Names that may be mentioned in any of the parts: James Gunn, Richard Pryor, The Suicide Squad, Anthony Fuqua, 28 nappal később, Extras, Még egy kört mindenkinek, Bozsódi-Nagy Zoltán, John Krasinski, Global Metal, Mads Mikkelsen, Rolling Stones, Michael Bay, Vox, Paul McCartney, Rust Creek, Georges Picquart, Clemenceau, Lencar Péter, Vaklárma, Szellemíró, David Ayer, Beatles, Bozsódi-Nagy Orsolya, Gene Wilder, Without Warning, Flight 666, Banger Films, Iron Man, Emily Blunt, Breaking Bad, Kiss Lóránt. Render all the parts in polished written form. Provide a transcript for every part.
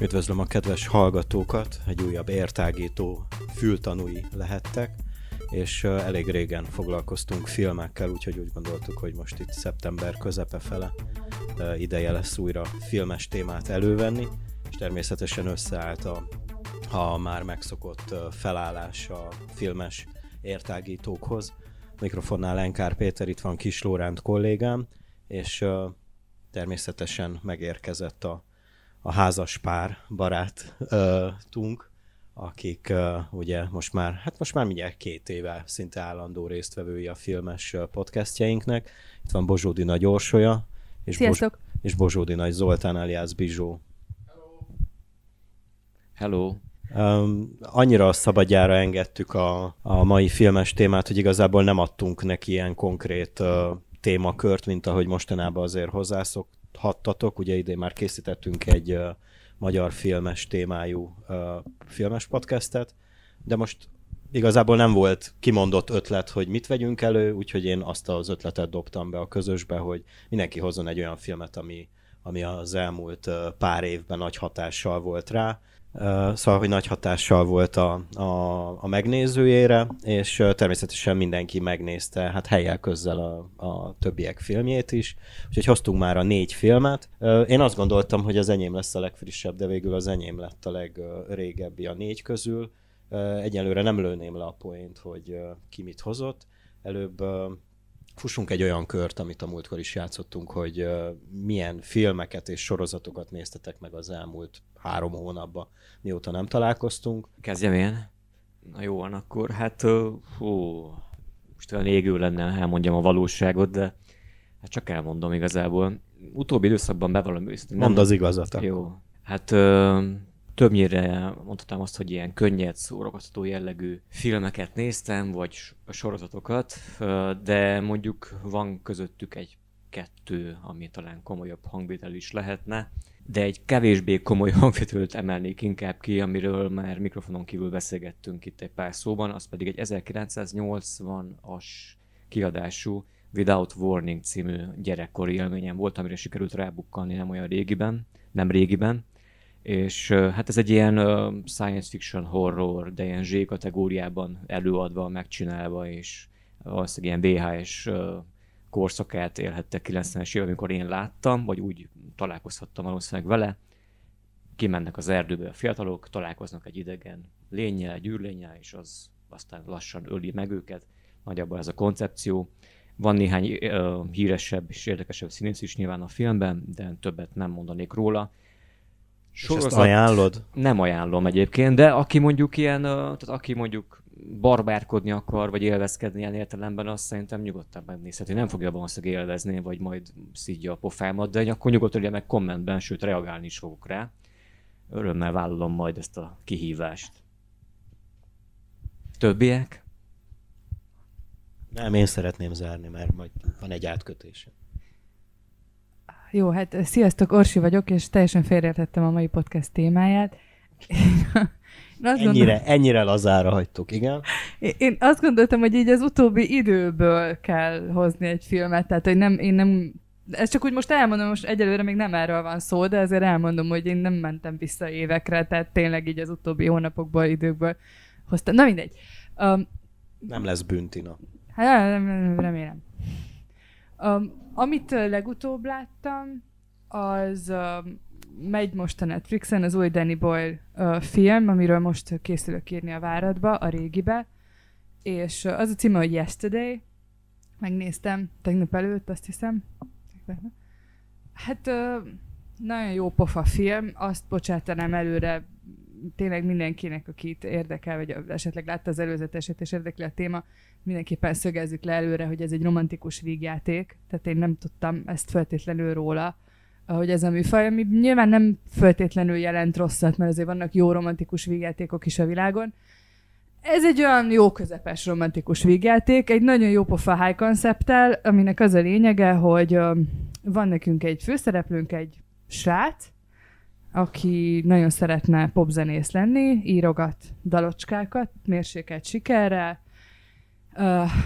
Üdvözlöm a kedves hallgatókat, egy újabb értágító fültanúi lehettek, és elég régen foglalkoztunk filmekkel, úgyhogy úgy gondoltuk, hogy most itt szeptember közepe fele ideje lesz újra filmes témát elővenni, és természetesen összeállt a már megszokott felállás a filmes értágítókhoz. Mikrofonnál Lencar Péter, itt van Kiss Lóránt kollégám, és természetesen megérkezett a házas pár barátunk, akik ugye most már mindjárt 2 éve szinte állandó résztvevői a filmes podcastjainknek. Itt van Bozsódi-Nagy Orsolya, és Bozsódi-Nagy Zoltán alias Bizsó. Hello. Annyira szabadjára engedtük a mai filmes témát, hogy igazából nem adtunk neki ilyen konkrét témakört, mint ahogy mostanában azért hozzászokhattatok. Ugye idén már készítettünk egy magyar filmes témájú filmes podcastet, de most igazából nem volt kimondott ötlet, hogy mit vegyünk elő, úgyhogy én azt az ötletet dobtam be a közösbe, hogy mindenki hozzon egy olyan filmet, ami az elmúlt pár évben nagy hatással volt rá. Szóval, hogy nagy hatással volt a megnézőjére, és természetesen mindenki megnézte, hát helyjel közzel a többiek filmjét is. Úgyhogy hoztunk már a 4 filmet. Én azt gondoltam, hogy az enyém lesz a legfrissebb, de végül az enyém lett a legrégebbi a 4 közül. Egyelőre nem lőném le a poént, hogy ki mit hozott. Előbb fussunk egy olyan kört, amit a múltkor is játszottunk, hogy milyen filmeket és sorozatokat néztetek meg az elmúlt 3 hónapban, mióta nem találkoztunk. Kezdjem én? Na jó, akkor hát most olyan égő lenne, elmondjam a valóságot, de hát csak elmondom igazából. Utóbbi időszakban bevallom őszintén. Mondd az igazat. Jó. Hát többnyire mondhatnám azt, hogy ilyen könnyed, szórakoztató jellegű filmeket néztem, vagy sorozatokat, de mondjuk van közöttük 1-2, ami talán komolyabb hangvétel is lehetne, de egy kevésbé komoly hangvételt emelnék inkább ki, amiről már mikrofonon kívül beszélgettünk itt egy pár szóban, az pedig egy 1980-as kiadású Without Warning című gyerekkori élményem volt, amire sikerült rábukkanni nem régiben. És hát ez egy ilyen science fiction horror, de ilyen Z kategóriában előadva, megcsinálva, és valószínűleg ilyen VHS korszakát élhette 90-es év, amikor én láttam, vagy úgy találkozhattam valószínűleg vele. Kimennek az erdőbe a fiatalok, találkoznak egy idegen lénnyel, gyűrlénnyel, és az aztán lassan öli meg őket. Nagyjából ez a koncepció. Van néhány híresebb és érdekesebb színész is nyilván a filmben, de többet nem mondanék róla. Sorozat... Ezt ajánlod? Nem ajánlom egyébként, de aki mondjuk ilyen, tehát aki mondjuk barbárkodni akar, vagy élvezkedni ilyen értelemben, azt szerintem nyugodtan megnézheti. Nem fogja valószínűleg élvezni, vagy majd szidja a pofámat, de akkor nyugodtan ugye meg kommentben, sőt reagálni is fogok rá. Örömmel vállalom majd ezt a kihívást. Többiek? Nem, én szeretném zárni, mert majd van egy átkötésem. Jó, hát sziasztok, Orsi vagyok, és teljesen félreértettem a mai podcast témáját. Ennyire lazára hagytuk, igen? Én azt gondoltam, hogy így az utóbbi időből kell hozni egy filmet, tehát hogy én nem... Ezt csak úgy most elmondom, most egyelőre még nem erről van szó, de azért elmondom, hogy én nem mentem vissza évekre, tehát tényleg így az utóbbi hónapokból, időkből hoztam. Na mindegy. Nem lesz bűntina. Hát remélem. Amit legutóbb láttam, az megy most a Netflixen, az új Danny Boyle film, amiről most készülök írni a váratba, a régibe, és az a címe, hogy Yesterday, megnéztem tegnap előtt, azt hiszem. Hát nagyon jó pofa film, azt bocsátanám előre tényleg mindenkinek, akit érdekel, vagy esetleg látta az előzeteset és érdekli a téma, mindenképpen szögezzük le előre, hogy ez egy romantikus vígjáték, tehát én nem tudtam ezt feltétlenül róla, hogy ez a műfaj, ami nyilván nem feltétlenül jelent rosszat, mert azért vannak jó romantikus vígjátékok is a világon. Ez egy olyan jó közepes romantikus vígjáték, egy nagyon jó pofa high concepttel, aminek az a lényege, hogy van nekünk egy főszereplőnk, egy srác, aki nagyon szeretne popzenész lenni, írogat dalocskákat, mérsékelt sikerrel,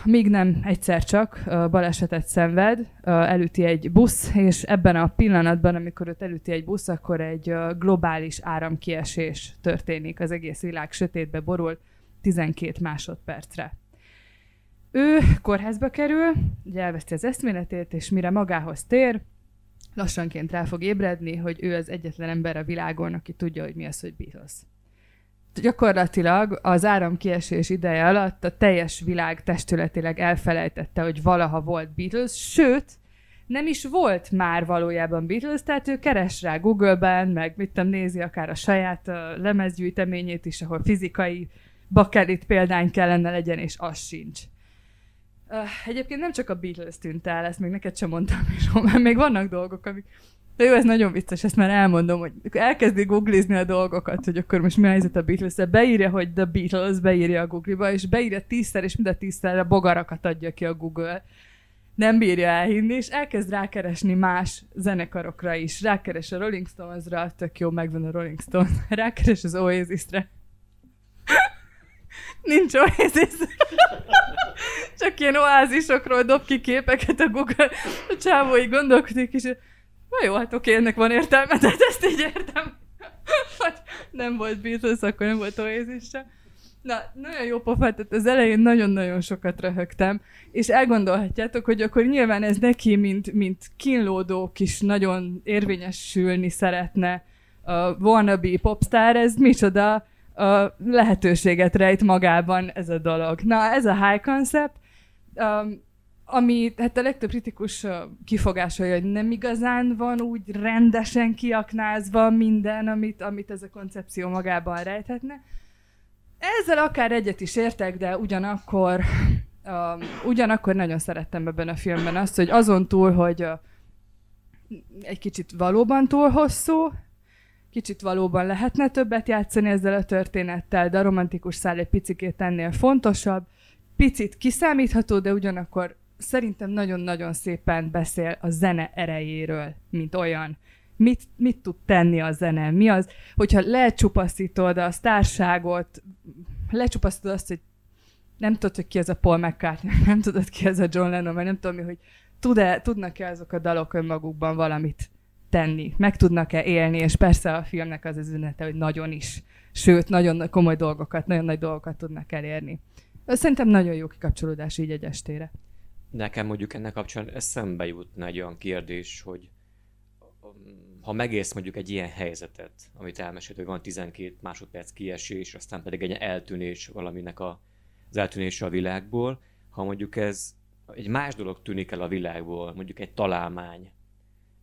míg nem egyszer csak balesetet szenved, elüti egy busz, és ebben a pillanatban, amikor őt elüti egy busz, akkor egy globális áramkiesés történik, az egész világ sötétbe borul 12 másodpercre. Ő kórházba kerül, ugye elveszti az eszméletét, és mire magához tér, lassanként rá fog ébredni, hogy ő az egyetlen ember a világon, aki tudja, hogy mi az, hogy Beatles. Gyakorlatilag az áramkiesés ideje alatt a teljes világ testületileg elfelejtette, hogy valaha volt Beatles, sőt, nem is volt már valójában Beatles, tehát ő keres rá Google-ben, meg mit tudom, nézi akár a saját lemezgyűjteményét is, ahol fizikai bakelit példány kellene legyen, és az sincs. Egyébként nem csak a Beatles tűnt el, ezt még neked sem mondtam, és Román, még vannak dolgok, amik... De jó, ez nagyon vicces, ezt már elmondom, hogy elkezdi googlizni a dolgokat, hogy akkor most mi a helyzet a Beatles-e, beírja, hogy The Beatles, beírja a Google-ba, és beírja 10-szer, és mind a 10-szerre bogarakat adja ki a Google. Nem bírja elhinni, és elkezd rákeresni más zenekarokra is. Rákeres a Rolling Stones-ra, tök jó, megvan a Rolling Stones. Rákeres az Oasis-re. Nincs Oasis. Csak ilyen oázisokról dob ki képeket a Google. A csávó így gondolkodik, és na jó, hát oké, ennek van értelme, de ezt így értem. Vagy nem volt Beatles, akkor nem volt Oasis sem. Na, nagyon jó pofa, tehát az elején nagyon-nagyon sokat röhögtem, és elgondolhatjátok, hogy akkor nyilván ez neki, mint kínlódó kis, nagyon érvényesülni szeretne wannabe popstar, ez micsoda lehetőséget rejt magában ez a dolog. Na, ez a high concept, ami hát a legtöbb kritikus kifogásolja, hogy nem igazán van úgy rendesen kiaknázva minden, amit ez a koncepció magában rejthetne. Ezzel akár egyet is értek, de ugyanakkor nagyon szerettem ebben a filmben azt, hogy azon túl, hogy egy kicsit valóban túl hosszú, kicsit valóban lehetne többet játszani ezzel a történettel, de a romantikus szál egy picikét ennél fontosabb, picit kiszámítható, de ugyanakkor szerintem nagyon-nagyon szépen beszél a zene erejéről, mint olyan. Mit tud tenni a zene? Mi az, hogyha lecsupaszítod a sztárságot, lecsupaszítod azt, hogy nem tudod, hogy ki ez a Paul McCartney, nem tudod, ki ez a John Lennon, mert nem tudom, hogy tudnak-e azok a dalok önmagukban valamit tenni, meg tudnak-e élni, és persze a filmnek az üzenete, hogy nagyon is, sőt, nagyon komoly dolgokat, nagyon nagy dolgokat tudnak elérni. Szerintem nagyon jó kikapcsolódás így egy estére. Nekem mondjuk ennek kapcsán eszembe jutna egy olyan kérdés, hogy ha megélsz mondjuk egy ilyen helyzetet, amit elmesélt, hogy van 12 másodperc kiesés, aztán pedig egy eltűnés valaminek az eltűnése a világból, ha mondjuk ez egy más dolog tűnik el a világból, mondjuk egy találmány,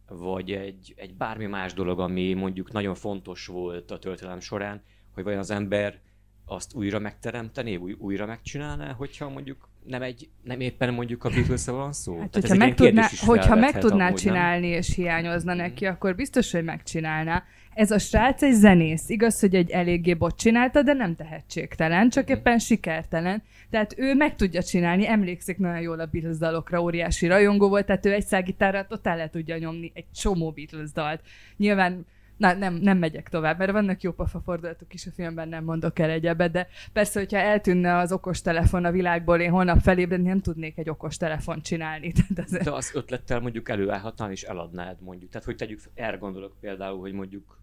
vagy egy bármi más dolog, ami mondjuk nagyon fontos volt a történelem során, hogy vajon az ember azt újra megteremtené, újra megcsinálná, hogyha mondjuk nem éppen mondjuk a Beatles-e van szó? Hát, hogyha meg tudná csinálni, és hiányozna neki, akkor biztos, hogy megcsinálná. Ez a srác egy zenész. Igaz, hogy egy eléggé bot csinálta, de nem tehetségtelen, csak éppen sikertelen. Tehát ő meg tudja csinálni, emlékszik nagyon jól a Beatles dalokra, óriási rajongó volt, tehát ő egy szágitárral totál le tudja nyomni egy csomó Beatles dalt. Nyilván nem megyek tovább, mert vannak jó pofa fordulatok is a filmben, nem mondok el egyebet, de persze, hogyha eltűnne az okostelefon a világból, én holnap felébredni nem tudnék egy okostelefont csinálni. De az ötlettel mondjuk előállhatnál és eladnád mondjuk. Tehát, hogy tegyük, erre gondolok például, hogy mondjuk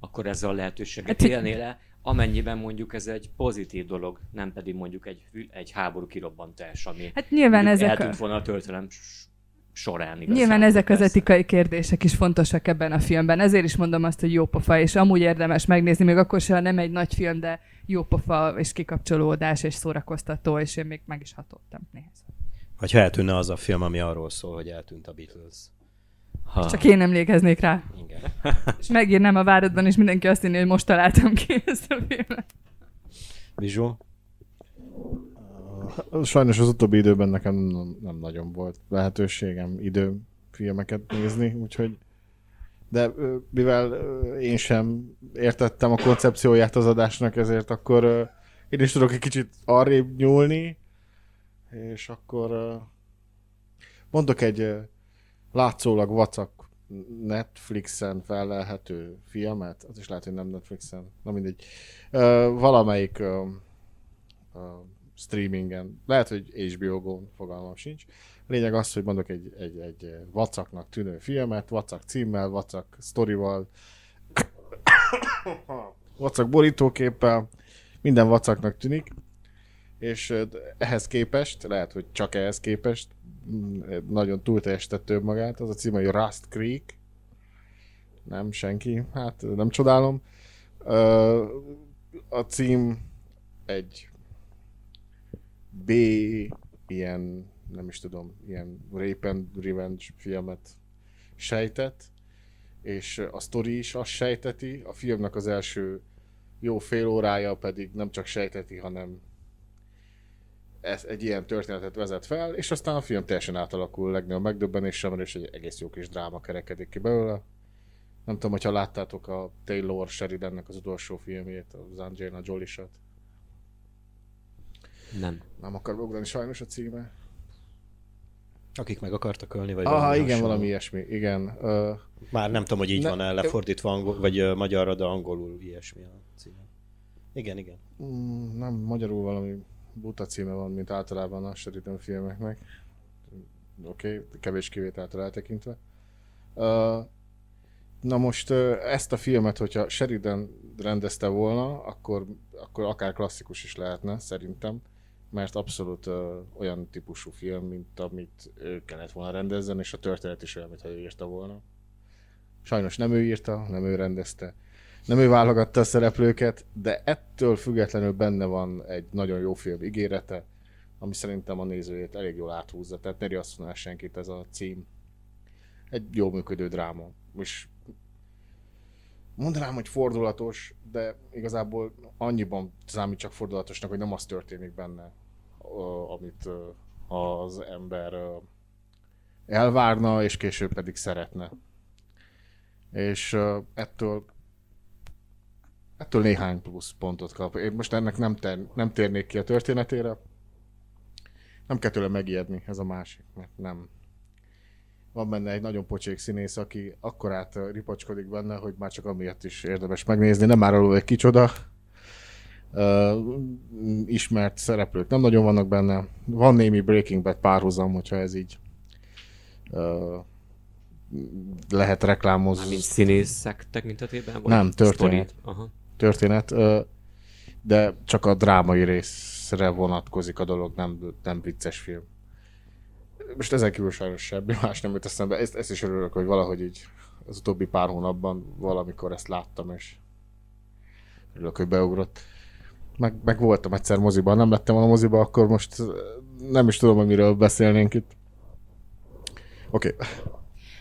akkor ezzel a lehetőséget élnél el, amennyiben mondjuk ez egy pozitív dolog, nem pedig mondjuk egy háború kirobbantás, ami hát nyilván ezek eltűnt volna a történelem során. Igazán, nyilván ezek az etikai kérdések is fontosak ebben a filmben. Ezért is mondom azt, hogy jó pofa, és amúgy érdemes megnézni, még akkor se, ha nem egy nagy film, de jó pofa, és kikapcsolódás, és szórakoztató, és én még meg is hatottam néha. Vagy ha eltűnne az a film, ami arról szól, hogy eltűnt a Beatles. Csak én emlékeznék rá. Igen. És megírnám a váradban, és mindenki azt hinné, hogy most találtam ki ezt a filmet. Bizsó? Sajnos az utóbbi időben nekem nem nagyon volt lehetőségem időfilmeket nézni, úgyhogy... De mivel én sem értettem a koncepcióját az adásnak, ezért akkor én is tudok egy kicsit arrébb nyúlni, és akkor mondok egy látszólag vacak Netflixen fellelhető filmet, az is lehet, hogy nem Netflixen, na mindegy, valamelyik streamingen, lehet, hogy HBO Go-n, fogalmam sincs. Lényeg az, hogy mondok egy vacaknak tűnő filmet, vacak címmel, vacak sztorival, vacak borítóképpel, minden vacaknak tűnik, és ehhez képest, lehet, hogy csak ehhez képest, nagyon túlteljesítette magát, az a címe, hogy Rust Creek, nem senki, hát nem csodálom. A cím egy B, ilyen, nem is tudom, ilyen rape and revenge filmet sejtett, és a sztori is azt sejteti, a filmnek az első jó fél órája pedig nem csak sejteti, hanem ez egy ilyen történetet vezet fel, és aztán a film teljesen átalakul, legnagyobb megdöbbenésemre, és egy egész jó kis dráma kerekedik ki belőle. Nem tudom, hogyha láttátok a Taylor Sheridannek az utolsó filmjét, az Angelina Jolie-sat. Nem. Nem akar ugrani sajnos a címe. Akik meg akartak ölni, vagy valami igen, hasonló. Valami ilyesmi, igen. Már nem tudom, hogy így van-e lefordítva angol, vagy magyarra, de angolul ilyesmi a címe. Igen, igen. Nem, magyarul valami buta címe van, mint általában a Sheridan filmeknek. Oké, kevés kivételtől eltekintve. Na most ezt a filmet, hogyha Sheridan rendezte volna, akkor akár klasszikus is lehetne, szerintem. Mert abszolút olyan típusú film, mint amit ő kellett volna rendezzen, és a történet is olyan, mintha ő írta volna. Sajnos nem ő írta, nem ő rendezte, nem ő válogatta a szereplőket, de ettől függetlenül benne van egy nagyon jó film ígérete, ami szerintem a nézőjét elég jól áthúzza, tehát ne riasszon el senkit ez a cím. Egy jó működő dráma, és mondanám, hogy fordulatos, de igazából annyiban számít csak fordulatosnak, hogy nem az történik benne, amit az ember elvárna, és később pedig szeretne. És ettől néhány plusz pontot kap. Én most ennek nem térnék ki a történetére. Nem kell tőle megijedni, ez a másik, mert nem. Van benne egy nagyon pocsék színész, aki akkorát ripacskodik benne, hogy már csak amiatt is érdemes megnézni, nem már alul egy kicsoda. Ismert szereplők nem nagyon vannak benne. Van némi Breaking Bad párhuzam, hogyha ez így lehet reklámozni. Mint színészek tekintetében? Nem, történet. Aha. Történet, de csak a drámai részre vonatkozik a dolog, nem vicces film. Most ezen kívül sajnos semmi más nem jut eszembe. Ezt is örülök, hogy valahogy így az utóbbi pár hónapban valamikor ezt láttam, és örülök, hogy beugrott. Meg voltam egyszer moziban, nem lettem volna moziban, akkor most nem is tudom, hogy miről beszélnénk itt. Oké. Okay.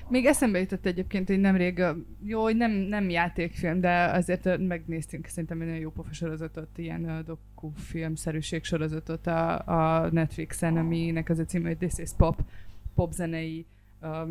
Még eszembe jutott egyébként, hogy nemrég, jó, hogy nem játékfilm, de azért megnéztünk szerintem egy nagyon jó pofa sorozatot, ilyen dokufilmszerűség sorozatot a Netflixen, aminek az a címe, hogy This is Pop, popzenei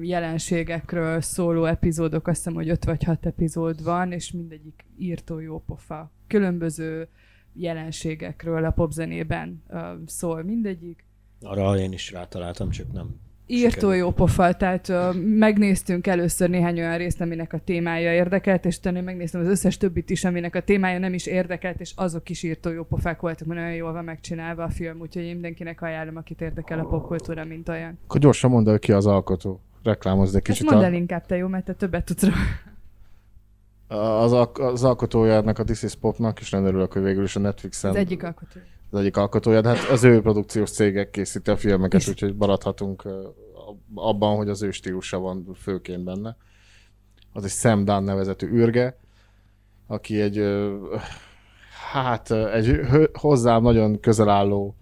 jelenségekről szóló epizódok, azt hiszem, hogy 5 vagy 6 epizód van, és mindegyik írtó jó pofa. Különböző jelenségekről a popzenében szól mindegyik. Arra én is rátaláltam, csak nem. Írtó jó pofa, tehát megnéztünk először néhány olyan részt, aminek a témája érdekelt, és utána megnéztem az összes többit is, aminek a témája nem is érdekelt, és azok is írtó jó pofák voltak, mert olyan jól van megcsinálva a film, úgyhogy én mindenkinek ajánlom, akit érdekel a popkultúra, mint olyan. Akkor gyorsan mondd el, ki az alkotó, reklámozd egy kicsit. Mondd el inkább te, jó, mert te többet tudsz róla. Az alkotójának, a This is Popnak, és nem örülök, hogy végül is a Netflixen. Az egyik alkotója, de hát az ő produkciós cégek készíti a filmeket, úgyhogy maradhatunk abban, hogy az ő stílusa van főként benne. Az egy Sam Dunn nevezetű űrge, aki egy hozzám nagyon közel álló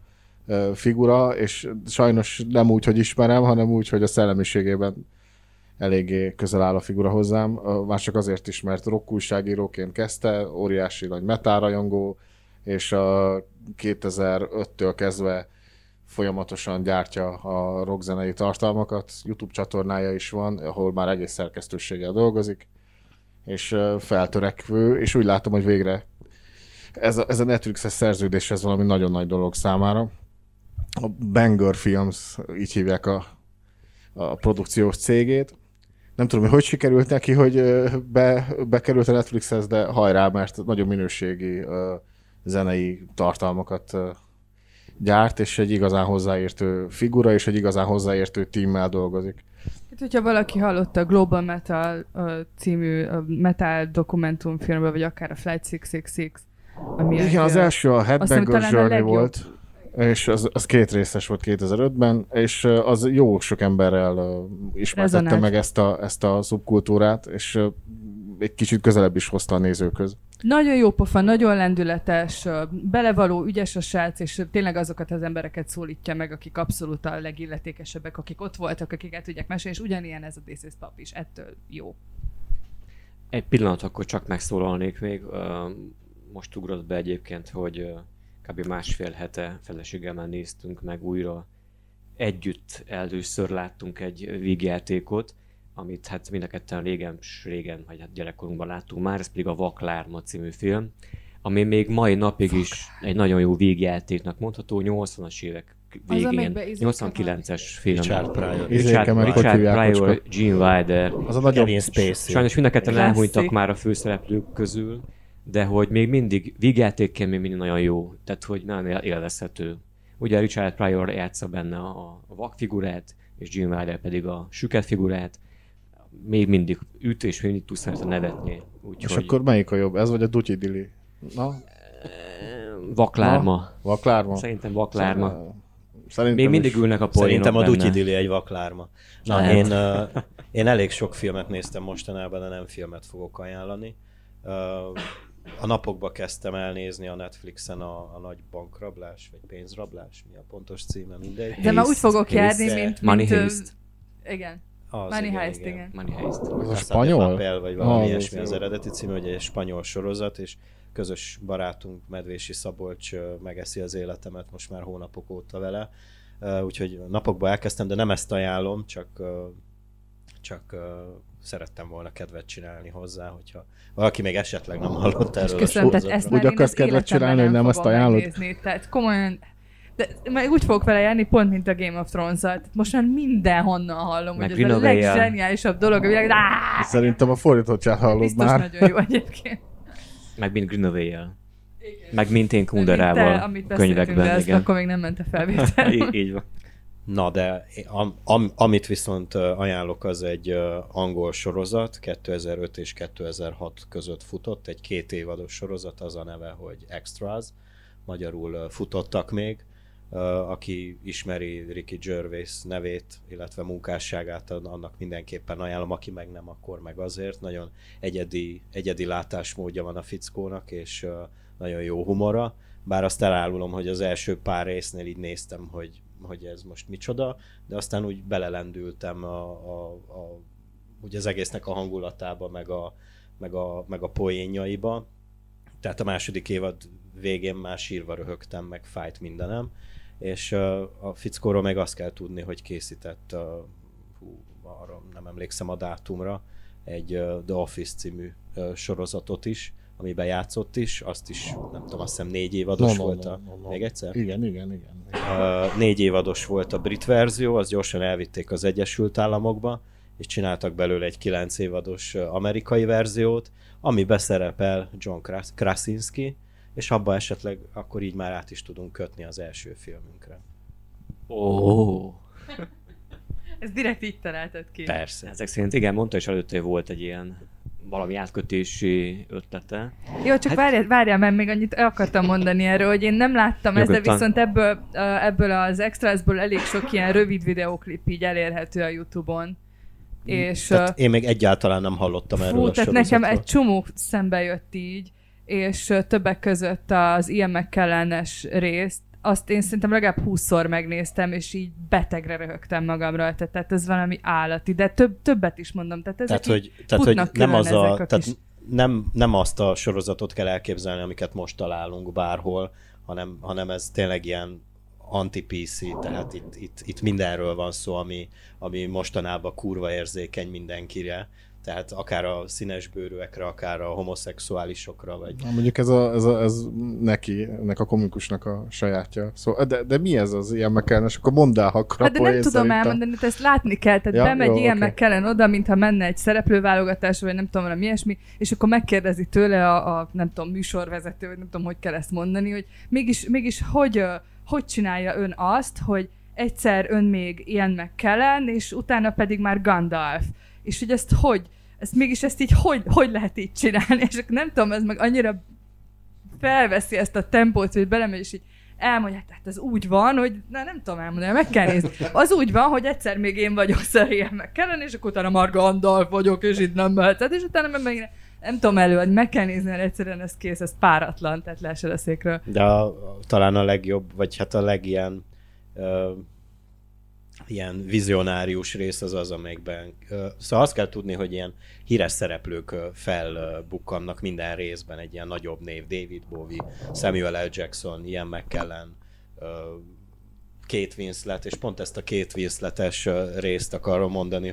figura, és sajnos nem úgy, hogy ismerem, hanem úgy, hogy a szellemiségében eléggé közel áll a figura hozzám. Már csak azért is, mert rockújságíróként kezdte, óriási nagy metálrajongó, és a 2005-től kezdve folyamatosan gyártja a rockzenei tartalmakat, YouTube csatornája is van, ahol már egész szerkesztőséggel dolgozik, és feltörekvő, és úgy látom, hogy végre ez a Netflix-es szerződés, ez valami nagyon nagy dolog számára. A Banger Films, így hívják a produkciós cégét, Nem tudom, hogy sikerült neki, hogy bekerült a Netflixhez, de hajrá, mert nagyon minőségi zenei tartalmakat gyárt, és egy igazán hozzáértő figura, és egy igazán hozzáértő tímmel dolgozik. Hát, hogyha valaki hallotta a Global Metal című metal dokumentumfilmről, vagy akár a Flight 666, ami igen, az első a Headbangers Journey volt, és az két részes volt 2005-ben, és az jó sok emberrel ismertette meg ezt a szubkultúrát, és egy kicsit közelebb is hozta a nézőköz. Nagyon jó pofa, nagyon lendületes, belevaló, ügyes a srác, és tényleg azokat az embereket szólítja meg, akik abszolút a legilletékesebbek, akik ott voltak, akik el tudják mesélni, és ugyanilyen ez a This is Pop is, ettől jó. Egy pillanat, akkor csak megszólalnék még. Most ugrott be egyébként, hogy kb. Másfél hete feleségemmel néztünk meg újra. Együtt először láttunk egy vígjátékot, amit hát mind a ketten régen, vagy hát gyerekkorunkban láttunk már, ez pedig a Vaklárma című film, ami még mai napig is egy nagyon jó vígjátéknak mondható, 80-as évek végén, 89-es film. Richard Pryor, Gene Wilder. Az a nagyon space. Sajnos mind a ketten elhunytak már a főszereplők közül, de hogy még mindig vígjátékként még mindig nagyon jó, tehát hogy nagyon élvezhető. Ugye Richard Pryor játsza benne a vakfigurát, és Gene Wilder pedig a süket figurát, még mindig üt, és még mindig tudsz rajta nevetni. Úgyhogy... És akkor melyik a jobb? Ez vagy a Dutyi Dili? Na? Vaklárma. Na? Vaklárma? Szerintem Vaklárma. Szerintem még mindig ülnek a poénok. Szerintem a Dutyi Dili egy Vaklárma. Na, én elég sok filmet néztem mostanában, de nem filmet fogok ajánlani. A napokban kezdtem elnézni a Netflixen a nagy bankrablás, vagy pénzrablás, mi a pontos címe, mindegy. De már úgy fogok járni, mint... Money Heist. Igen. Money Heist. Money Heist. Ez a spanyol? Papel, vagy valami ilyesmi az eredeti címe, hogy egy spanyol sorozat, és közös barátunk Medvési Szabolcs megeszi az életemet most már hónapok óta vele. Úgyhogy napokban elkezdtem, de nem ezt ajánlom, csak szerettem volna kedvet csinálni hozzá, hogyha valaki még esetleg nem hallott erről a sorozatról. Úgy akarsz kedvet csinálni, hogy nem ezt ajánlod? Megnézni, tehát komolyan... De úgy fogok vele járni, pont mint a Game of Thrones-al. Most már mindenhonnan hallom, meg hogy ez a legzseniálisabb dolog a világ. Szerintem a fordítottját hallod biztos már. Biztos nagyon jó egyébként. Meg mint Greenaway-jel. Meg mint én Kunderával könyvekben. Ezt, akkor még nem ment a felvétel. Így van. Na de amit viszont ajánlok, az egy angol sorozat, 2005 és 2006 között futott, egy 2 évados sorozat, az a neve, hogy Extras, magyarul Futottak még. Aki ismeri Ricky Gervais nevét, illetve munkásságát, annak mindenképpen ajánlom, aki meg nem, akkor meg azért. Nagyon egyedi látásmódja van a fickónak, és nagyon jó humora. Bár azt elárulom, hogy az első pár résznél így néztem, hogy ez most micsoda, de aztán úgy belelendültem ugye az egésznek a hangulatába, meg a poénjaiba. Tehát a második évad végén már sírva röhögtem, meg fájt mindenem. És a fickóról meg azt kell tudni, hogy készített, arra nem emlékszem a dátumra, egy The Office című sorozatot is, amiben játszott is, azt is, nem tudom, azt hiszem 4 évados volt a... Még egyszer? Igen. 4 évados volt a brit verzió, az gyorsan elvitték az Egyesült Államokba, és csináltak belőle egy 9 évados amerikai verziót, amiben szerepel John Krasinski, és abban esetleg akkor így már át is tudunk kötni az első filmünkre. Oh. Ez direkt így találtad ki. Persze. Ezek szerint igen, mondta is előtte, hogy volt egy ilyen valami átkötési ötlete. Jó, csak várjál, mert még annyit akartam mondani erről, hogy én nem láttam ezt, de viszont ebből az Extrasból elég sok ilyen rövid videóklip így elérhető a YouTube-on. És, tehát én még egyáltalán nem hallottam erről a sorozatról. Nekem egy csomó szembe jött így, és többek között az Cillian Murphy-es részt, azt én szerintem legalább 20-szor megnéztem, és így betegre röhögtem magamra, tehát ez valami állati, de többet is mondom, tehát ezek tehát, nem az a tehát nem azt a sorozatot kell elképzelni, amiket most találunk bárhol, hanem ez tényleg ilyen anti-PC, tehát itt mindenről van szó, ami mostanában kurva érzékeny mindenkire, Tehát akár a színesbőrűekre, akár a homoszexuálisokra, vagy... Mondjuk ez neki, ennek a komikusnak a sajátja. Szóval, de mi ez az Ian McKellen? És akkor mondd el, ha krapolj. Hát de nem tudom elmondani, tehát ezt látni kell. Tehát ja, bemegy Ian McKellen oda, mintha menne egy szereplőválogatás, vagy nem tudom, valami ilyesmi, és akkor megkérdezi tőle a nem tudom, műsorvezető, vagy nem tudom, hogy kell ezt mondani, hogy mégis hogy csinálja ön azt, hogy egyszer ön még Ian McKellen, és utána pedig már Gandalf. És hogy ezt így hogy lehet így csinálni, és nem tudom, ez meg annyira felveszi ezt a tempót, hogy belemegy, és így elmondja, tehát ez úgy van, hogy nem tudom elmondani, meg kell nézni. Az úgy van, hogy egyszer még én vagyok szerintem meg kellene, és akkor utána már Gandalf vagyok, és itt nem mehetett, és utána meg nem tudom előadni, meg kell nézni, mert egyszerűen ez kész, ez páratlan, tehát leesel a székről. De talán a legjobb, vagy hát a legilyen... ilyen vizionárius rész az, amelyikben... Szóval azt kell tudni, hogy ilyen híres szereplők felbukkannak minden részben, egy ilyen nagyobb név, David Bowie, Samuel L. Jackson, Ian McKellen, Kate Winslet, és pont ezt a Kate Winslet-es részt akarom mondani,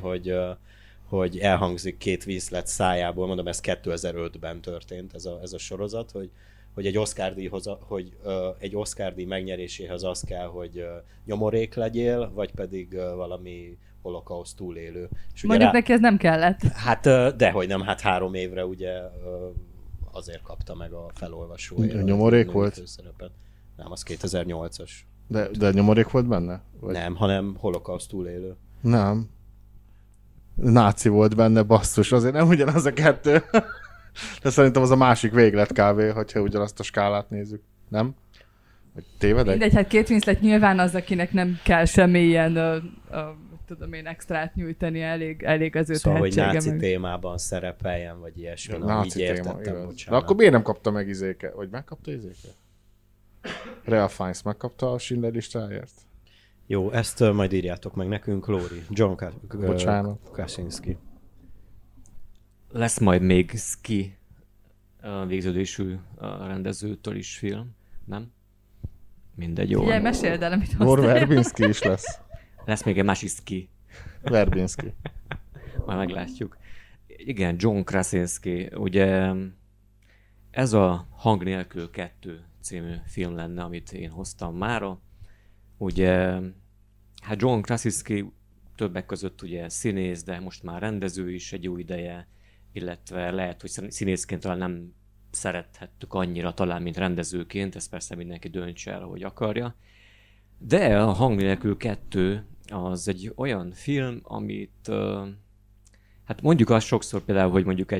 hogy elhangzik Kate Winslet szájából, mondom, ez 2005-ben történt ez a sorozat, hogy egy Oscar-díj megnyeréséhez az kell, hogy nyomorék legyél, vagy pedig valami holokauszt túlélő. És mondjuk neki ez nem kellett. Hát dehogy nem, hát 3 évre ugye azért kapta meg a felolvasója. A nyomorék volt? Nem, az 2008-as. De nyomorék volt benne? Vagy? Nem, hanem holokauszt túlélő. Nem. Náci volt benne, basszus, azért nem ugyanaz a kettő. De szerintem az a másik véglet kávé, hogyha ugyanazt a skálát nézzük, nem? Vagy tévedek? Mindegy, hát Kate Winslet nyilván az, akinek nem kell semmi ilyen, tudom én, extrát nyújtani, elég az ő tehetsége. Szóval, hogy náci témában szerepeljen, vagy ilyesmi, így értettem, bocsánat. De akkor miért nem kapta meg izéke? Vagy megkapta izéke? Ralph Fiennes megkapta a Schindler listáért? Jó, ezt majd írjátok meg nekünk, Lóri. John Krasinski. Lesz majd még Ski végződésű rendezőtől is film, nem? Mindegy, jó. Figyelj, meséld el, amit hoztál. Verbinski is lesz. Lesz még egy másik Ski. Verbinski. Majd meglátjuk. Igen, John Krasinski. Ugye ez a Hang Nélkül Kettő című film lenne, amit én hoztam mára. Ugye, hát John Krasinski többek között ugye színész, de most már rendező is egy jó ideje, illetve lehet, hogy színészként talán nem szerethettük annyira talán, mint rendezőként, ezt persze mindenki döntse el, ahogy akarja. De a Hang Nélkül Kettő az egy olyan film, amit hát mondjuk azt sokszor például, hogy mondjuk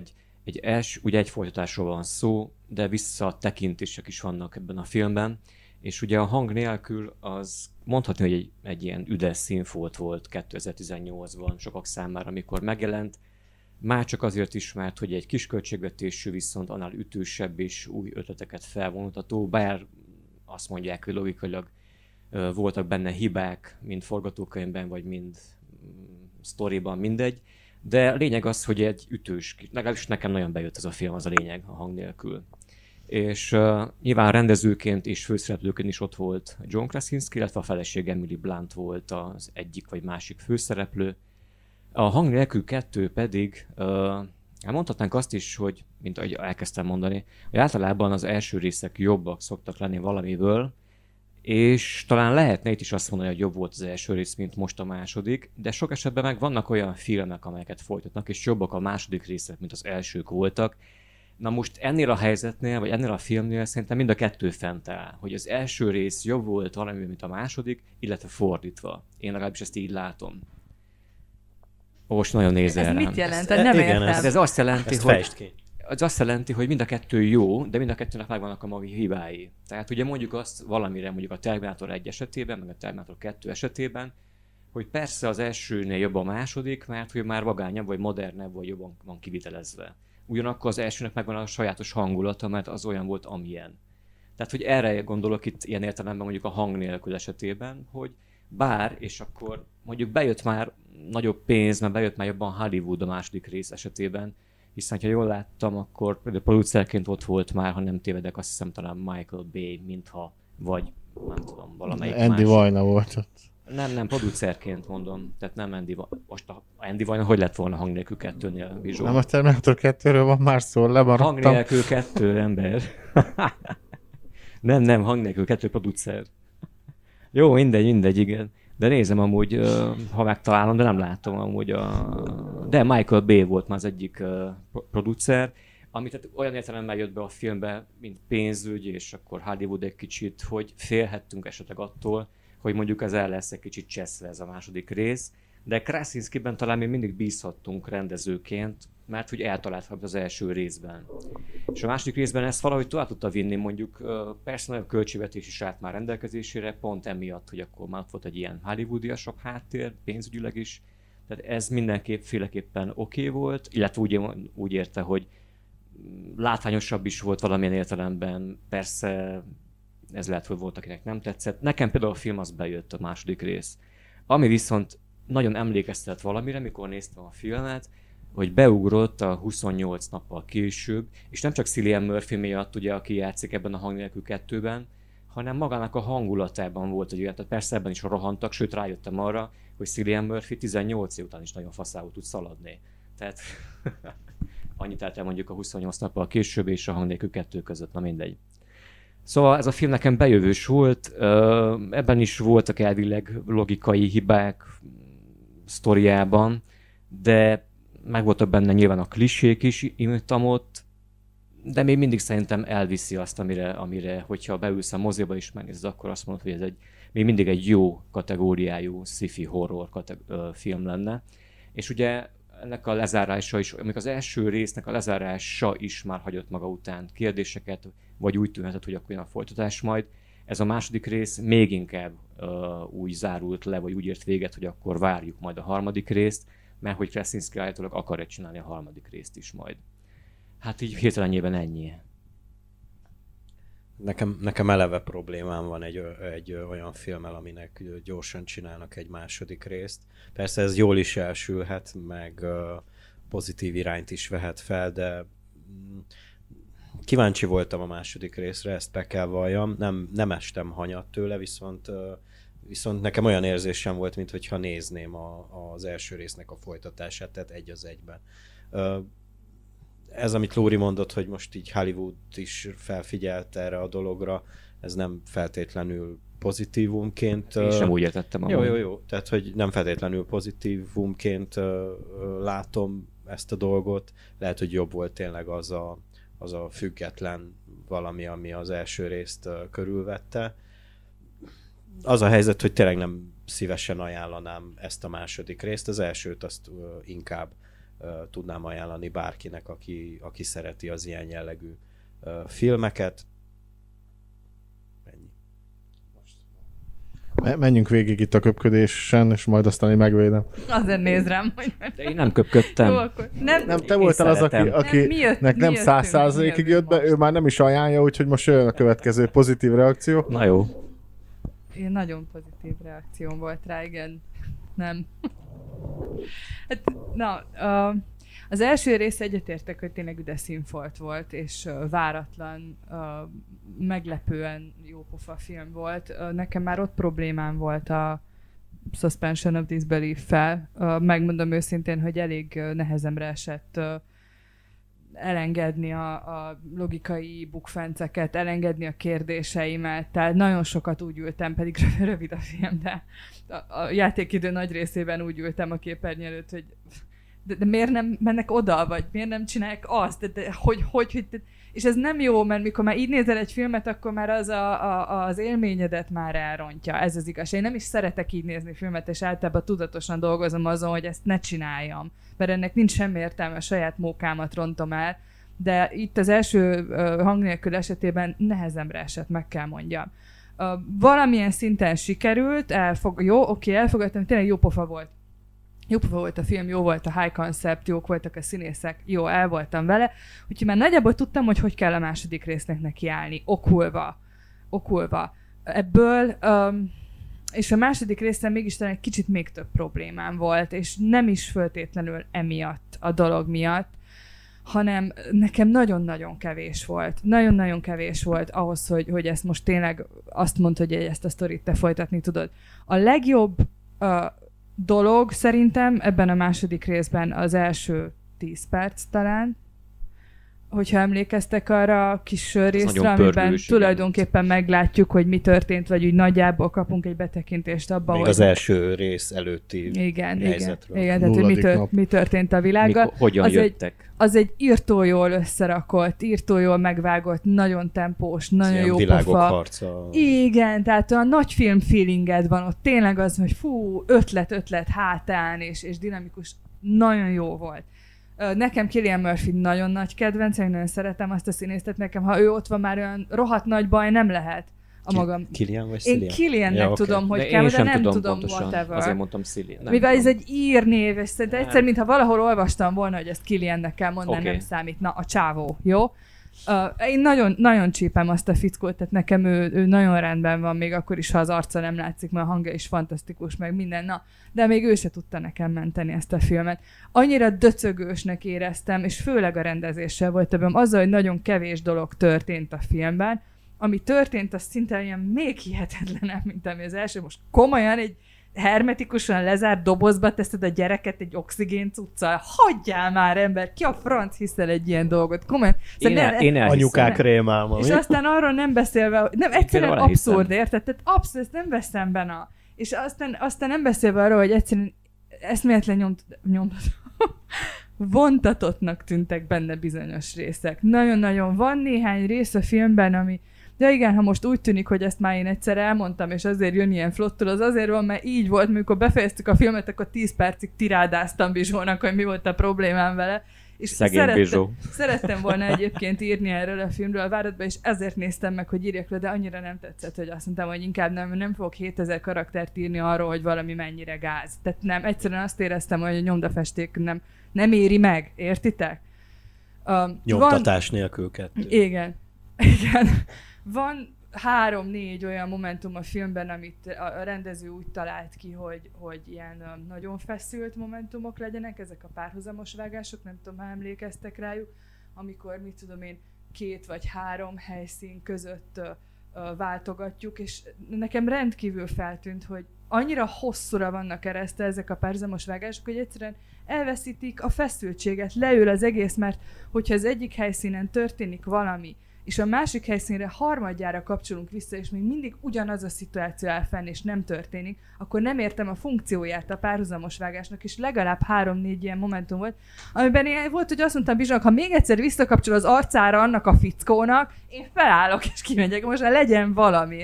ugye egy folytatásról van szó, de visszatekintések is vannak ebben a filmben, és ugye a Hang Nélkül az mondhatni, hogy egy ilyen üdes színfolt volt 2018-ban sokak számára, amikor megjelent. Már csak azért is, mert hogy egy kis költségvetésű, viszont annál ütősebb és új ötleteket felvonultató, bár azt mondják, hogy logikailag voltak benne hibák, mind forgatókönyvben, vagy mind sztoriban, mindegy. De lényeg az, hogy egy ütős, legalábbis nekem nagyon bejött ez a film, az a lényeg, a Hang Nélkül. És nyilván rendezőként és főszereplőként is ott volt John Krasinski, illetve a felesége Emily Blunt volt az egyik vagy másik főszereplő. A Hang Nélkül Kettő pedig, elmondhatnánk azt is, hogy, mint ahogy elkezdtem mondani, hogy általában az első részek jobbak szoktak lenni valamiből, és talán lehetne itt is azt mondani, hogy jobb volt az első rész, mint most a második, de sok esetben meg vannak olyan filmek, amelyeket folytatnak, és jobbak a második részek, mint az elsők voltak. Na most ennél a helyzetnél, vagy ennél a filmnél szerintem mind a kettő fent áll, hogy az első rész jobb volt valamiből, mint a második, illetve fordítva. Én legalábbis ezt így látom. Most nagyon nézel rám. Ez mit jelent? Nem értem. Ez azt jelenti, hogy mind a kettő jó, de mind a kettőnek megvannak a maga hibái. Tehát ugye mondjuk azt valamire, mondjuk a Terminator 1 esetében, meg a Terminator 2 esetében, hogy persze az elsőnél jobb a második, mert hogy már vagányabb, vagy modernebb, vagy jobban van kivitelezve. Ugyanakkor az elsőnek megvan a sajátos hangulata, mert az olyan volt, amilyen. Tehát, hogy erre gondolok itt ilyen értelemben mondjuk a Hang Nélkül esetében, hogy bár, és akkor mondjuk bejött már nagyobb pénz, mert bejött már jobban Hollywood a második rész esetében, hiszen ha jól láttam, akkor producerként ott volt már, ha nem tévedek, azt hiszem talán Michael Bay, mintha, vagy nem tudom, valamelyik más. Andy Vajna volt ott. Nem, producerként mondom. Tehát nem Andy Vajna. Most a Andy Vajna hogy lett volna Hang Nélkül Kettőnél? Nem, a Terminator 2-ről van már szó, lemaradtam. Hang Nélkül Kettő, ember. nem, Hang Nélkül Kettő producer. Jó, mindegy, igen. De nézem amúgy, ha megtalálom, de nem látom amúgy De Michael Bay volt már az egyik producer, ami tehát olyan értelemben jött be a filmbe, mint pénzügy, és akkor Hollywood egy kicsit, hogy félhettünk esetleg attól, hogy mondjuk ez el lesz egy kicsit cseszve ez a második rész, de Krasinskiben talán még mindig bízhattunk rendezőként, mert hogy eltaláltak az első részben. És a második részben ezt valahogy tovább tudta vinni, mondjuk persze nagyobb költségvetés is állt már rendelkezésére, pont emiatt, hogy akkor már ott volt egy ilyen hollywoodiasabb háttér, pénzügyileg is, tehát ez mindenféleképpen oké volt, illetve úgy érte, hogy látványosabb is volt valamilyen értelemben, persze ez lehet, hogy volt, akinek nem tetszett. Nekem például a film az bejött, a második rész. Ami viszont nagyon emlékeztet valamire, mikor néztem a filmet, hogy beugrott a 28 nappal később, és nem csak Cillian Murphy miatt, ugye, aki játszik ebben a Hang Nélkül Kettőben, hanem magának a hangulatában volt egy olyan, tehát persze ebben is rohantak, sőt rájöttem arra, hogy Cillian Murphy 18 év után is nagyon faszául tud szaladni. Tehát annyit állt el mondjuk a 28 nappal később és a Hang Nélkül Kettő között, na mindegy. Szóval ez a film nekem bejövős volt, ebben is voltak elvileg logikai hibák sztoriában, de meg voltak benne nyilván a klisék is imítam ott, de még mindig szerintem elviszi azt, amire hogyha beülsz a moziba és megnézed, akkor azt mondod, hogy ez még mindig egy jó kategóriájú sci-fi horror film lenne. És ugye ennek a lezárása is, amikor az első résznek a lezárása is már hagyott maga után kérdéseket, vagy úgy tűnhetett, hogy akkor jön a folytatás majd. Ez a második rész még inkább úgy zárult le, vagy úgy ért véget, hogy akkor várjuk majd a harmadik részt, mert hogy Krasinski állítólag akar-e csinálni a harmadik részt is majd. Hát így hirtelenjében ennyi. Nekem eleve problémám van egy olyan filmmel, aminek gyorsan csinálnak egy második részt. Persze ez jól is elsülhet, meg pozitív irányt is vehet fel, de kíváncsi voltam a második részre, ezt be kell valljam. Nem estem hanyat tőle, viszont nekem olyan érzésem volt, mintha nézném az első résznek a folytatását, tehát egy az egyben. Ez, amit Lóri mondott, hogy most így Hollywood is felfigyelt erre a dologra, ez nem feltétlenül pozitívumként... Én sem úgy értettem. Jó. Tehát, hogy nem feltétlenül pozitívumként látom ezt a dolgot. Lehet, hogy jobb volt tényleg az a független valami, ami az első részt körülvette. Az a helyzet, hogy tényleg nem szívesen ajánlanám ezt a második részt, az elsőt azt inkább tudnám ajánlani bárkinek, aki szereti az ilyen jellegű filmeket. Ennyi. Menjünk végig itt a köpködésen, és majd aztán én megvédem. Azért néz rám, hogy... De én nem köpködtem. Jó, akkor nem te voltál az, akinek nem 100%-ig jött be, ő már nem is ajánlja, úgyhogy most jön a következő pozitív reakció. Na jó. Én nagyon pozitív reakcióm volt rá, igen. Nem. Hát, az első rész egyetértek, hogy tényleg üde színfolt volt, és váratlan, meglepően jópofa film volt. Nekem már ott problémám volt a Suspension of Disbelief-fel. Megmondom őszintén, hogy elég nehezemre esett elengedni a logikai bukfenceket, elengedni a kérdéseimet, tehát nagyon sokat úgy ültem, pedig rövid a film, de a játékidő nagy részében úgy ültem a képernyő előtt, hogy de miért nem mennek oda, vagy miért nem csinálják azt, de hogy és ez nem jó, mert mikor már így nézel egy filmet, akkor már az az élményedet már elrontja, ez az igazság. Én nem is szeretek így nézni filmet, és általában tudatosan dolgozom azon, hogy ezt ne csináljam, mert ennek nincs semmi értelme, a saját mókámat rontom el, de itt az első Hang nélkül esetében nehezemre esett, meg kell mondjam. Valamilyen szinten sikerült, elfogadtam, tényleg jó pofa volt. Jó volt a film, jó volt a high concept, jók voltak a színészek, jó, el voltam vele. Úgyhogy már nagyjából tudtam, hogy hogy kell a második résznek nekiállni, okulva. Ebből, és a második részen mégis talán egy kicsit még több problémám volt, és nem is feltétlenül emiatt a dolog miatt, hanem nekem nagyon-nagyon kevés volt. Nagyon-nagyon kevés volt ahhoz, hogy ezt most tényleg azt mondta, hogy ezt a sztorit te folytatni tudod. A legjobb dolog szerintem ebben a második részben az első 10 perc talán, hogyha emlékeztek arra a kis részre, amiben tulajdonképpen meglátjuk, hogy mi történt, vagy úgy nagyjából kapunk egy betekintést abba, még hogy... az első rész előtti helyzetről. Igen, tehát hogy mi történt a világgal. Hogyan jöttek. Az egy írtó jól összerakolt, írtó jól megvágott, nagyon tempós, nagyon jó pofa. Igen, tehát a nagy film feelinged van ott. Tényleg az, hogy fú, ötlet hátán, és dinamikus, nagyon jó volt. Nekem Cillian Murphy nagyon nagy kedvenc, én nagyon szeretem azt a színésztet, nekem, ha ő ott van, már olyan rohadt nagy baj nem lehet a magam. Cillian vagy Cillian? Én Cilliannek tudom, hogy kell, de nem tudom whatever. Azért mondtam Cillian. Mivel ez egy írnév, és szerintem egyszer, mintha valahol olvastam volna, hogy ezt Cilliannek kell mondani, nem számít. Na, a csávó, jó? Én nagyon, nagyon csípem azt a fickót, tehát nekem ő nagyon rendben van, még akkor is, ha az arca nem látszik, mert a hangja is fantasztikus, meg minden, na, de még ő se tudta nekem menteni ezt a filmet. Annyira döcögősnek éreztem, és főleg a rendezéssel volt többem, azzal, hogy nagyon kevés dolog történt a filmben, ami történt, az szinte ilyen még hihetetlenebb, mint ami az első, most komolyan egy hermetikusan lezárt dobozba teszed a gyereket egy oxigén cuccal. Hagyjál már, ember! Ki a franc hiszel egy ilyen dolgot? Komolyan. Én anyukák rémálma. És aztán arról nem beszélve, nem, egyszerűen abszurd, érted? Tehát abszurd, ezt nem veszem benne. És aztán nem beszélve arról, hogy egyszerűen eszméletlen vontatottnak tűntek benne bizonyos részek. Nagyon-nagyon van néhány rész a filmben, ami de igen, ha most úgy tűnik, hogy ezt már én egyszer elmondtam, és azért jön ilyen flottul, az azért van, mert így volt, mikor befejeztük a filmet, akkor 10 percig tirádáztam Bizsónak, hogy mi volt a problémám vele. És szerettem volna egyébként írni erről a filmről a váratba, és ezért néztem meg, hogy írjak le, de annyira nem tetszett, hogy azt mondtam, hogy inkább nem fogok 7000 karaktert írni arról, hogy valami mennyire gáz. Tehát nem, egyszerűen azt éreztem, hogy a nyomdafesték nem éri meg, értitek? Nyomtatás nélkül kettő. Igen. Van 3-4 olyan momentum a filmben, amit a rendező úgy talált ki, hogy ilyen nagyon feszült momentumok legyenek, ezek a párhuzamos vágások, nem tudom, ha emlékeztek rájuk, amikor, mit tudom én, 2 vagy 3 helyszín között váltogatjuk, és nekem rendkívül feltűnt, hogy annyira hosszúra vannak keresztve ezek a párhuzamos vágások, hogy egyszerűen elveszítik a feszültséget, leül az egész, mert hogyha az egyik helyszínen történik valami, és a másik helyszínre harmadjára kapcsolunk vissza, és még mindig ugyanaz a szituáció áll fenn, és nem történik, akkor nem értem a funkcióját a párhuzamos vágásnak, és legalább 3-4 ilyen momentum volt, amiben volt, hogy azt mondtam Bizsónak, ha még egyszer visszakapcsol az arcára annak a fickónak, én felállok és kimegyek, most már legyen valami.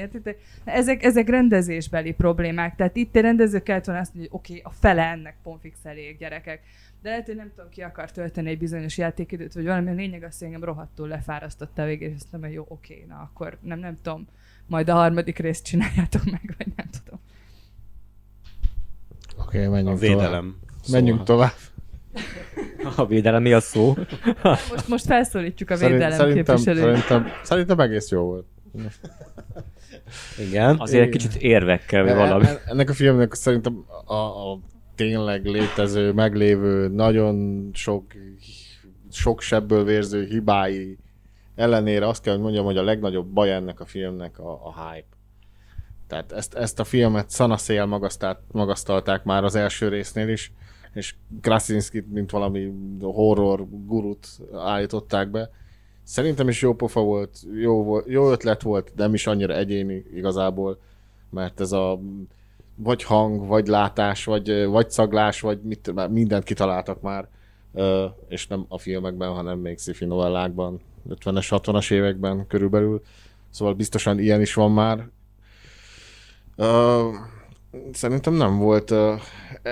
Ezek rendezésbeli problémák, tehát itt a rendező kellett volna azt mondani, hogy oké, a fele ennek pontfix elég, gyerekek. De lehet, hogy nem tudom, ki akar tölteni egy bizonyos játékidőt, vagy valami, a lényeg az, hogy engem rohadtul lefárasztotta a végén, és azt mondom, hogy jó, oké, na akkor nem tudom, majd a harmadik részt csináljátok meg, vagy nem tudom. Oké, menjünk tovább. Védelem. Menjünk tovább. A védelem, mi a szó? Most felszólítjuk a védelem képviselőt. Szerintem egész jó volt. Igen. Azért egy kicsit érvekkel, vagy valami. Ennek a filmnek szerintem a tényleg létező, meglévő, nagyon sok sebből vérző hibái ellenére azt kell, hogy mondjam, hogy a legnagyobb baj ennek a filmnek a hype. Tehát ezt a filmet szanaszéjjel magasztalták már az első résznél is, és Krasinskit, mint valami horror gurut állították be. Szerintem is jó pofa volt, jó ötlet volt, de nem is annyira egyéni igazából, mert ez a vagy hang, vagy látás, vagy szaglás, vagy mindent kitaláltak már, és nem a filmekben, hanem még sci-fi novellákban, 50-es, 60-as években körülbelül. Szóval biztosan ilyen is van már. Szerintem nem volt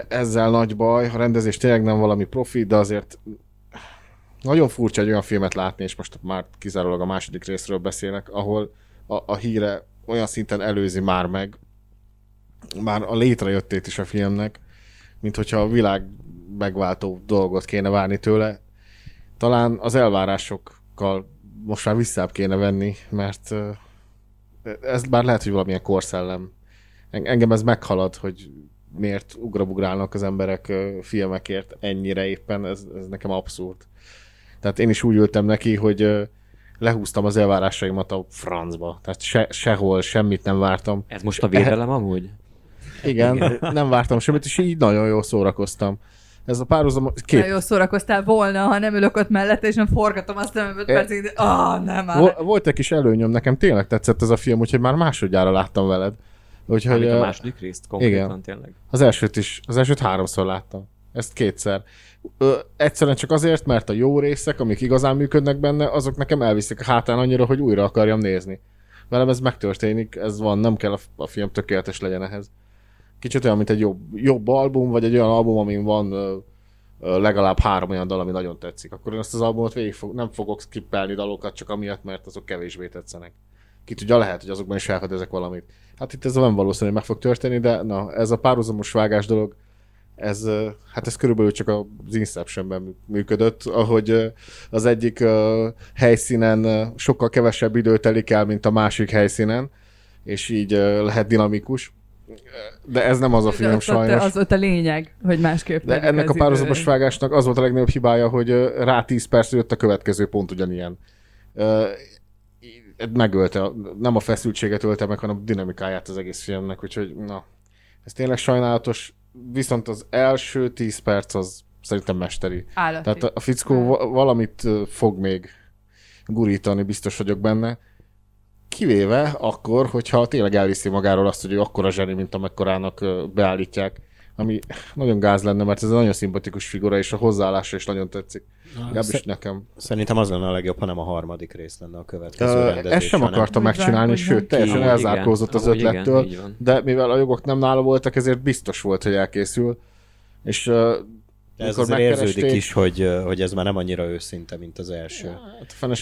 ezzel nagy baj, a rendezés tényleg nem valami profi, de azért nagyon furcsa egy olyan filmet látni, és most már kizárólag a második részről beszélek, ahol a híre olyan szinten előzi már meg, már a létrejöttét is a filmnek, mint hogyha a világ megváltó dolgot kéne várni tőle. Talán az elvárásokkal most már visszább kéne venni, mert ez már lehet, hogy valamilyen korszellem. Engem ez meghalad, hogy miért ugrabugrálnak az emberek filmekért ennyire éppen, ez nekem abszurd. Tehát én is úgy ültem neki, hogy lehúztam az elvárásaimat a francba. Tehát sehol, semmit nem vártam. Ez most a védelem amúgy? Igen, nem vártam semmit, és így nagyon jól szórakoztam. Ez a párhuzam... Nagyon jól szórakoztál volna, ha nem ülök ott mellette, és nem forgatom azt, nem 5 percig, de nem áll. Volt egy kis előnyöm, nekem tényleg tetszett ez a film, úgyhogy már másodjára láttam veled. Úgyhogy, amit a második részt konkrétan, igen, tényleg. Az elsőt 3-szor láttam. Ezt 2-szer. Egyszerűen csak azért, mert a jó részek, amik igazán működnek benne, azok nekem elviszik a hátán annyira, hogy újra akarjam nézni. Velem ez megtörténik, ez van, nem kell a film tökéletes legyen ehhez. Kicsit olyan, mint egy jobb album, vagy egy olyan album, amin van legalább 3 olyan dal, ami nagyon tetszik. Akkor én azt az albumot nem fogok skippelni dalokat, csak amiatt, mert azok kevésbé tetszenek. Ki tudja, lehet, hogy azokban is elfedezek valamit. Hát itt ez nem valószínű, hogy meg fog történni, de na, ez a párhuzamos vágás dolog, ez, hát ez körülbelül csak az Inceptionben működött, ahogy az egyik helyszínen sokkal kevesebb idő telik el, mint a másik helyszínen, és így lehet dinamikus. De ez nem az a film, sajnos. Az volt a lényeg, hogy másképp. De ennek a párhuzamos vágásnak az volt a legnagyobb hibája, hogy rá 10 percre jött a következő pont ugyanilyen. Megölte, nem a feszültséget ölte meg, hanem a dinamikáját az egész filmnek, úgyhogy na, ez tényleg sajnálatos, viszont az első 10 perc az szerintem mesteri. Állati. Tehát a fickó valamit fog még gurítani, biztos vagyok benne, kivéve akkor, hogyha tényleg elviszi magáról azt, hogy ő akkora zseni, mint amekkorának beállítják, ami nagyon gáz lenne, mert ez egy nagyon szimpatikus figura, és a hozzáállása is nagyon tetszik. Nekem. Szerintem az lenne a legjobb, ha nem a harmadik rész lenne a következő rendezés. Ezt sem akarta megcsinálni, sőt, teljesen elzárkózott az ötlettől, de mivel a jogok nem nála voltak, ezért biztos volt, hogy elkészül. És ez azért érződik is, hogy ez már nem annyira őszinte, mint az első.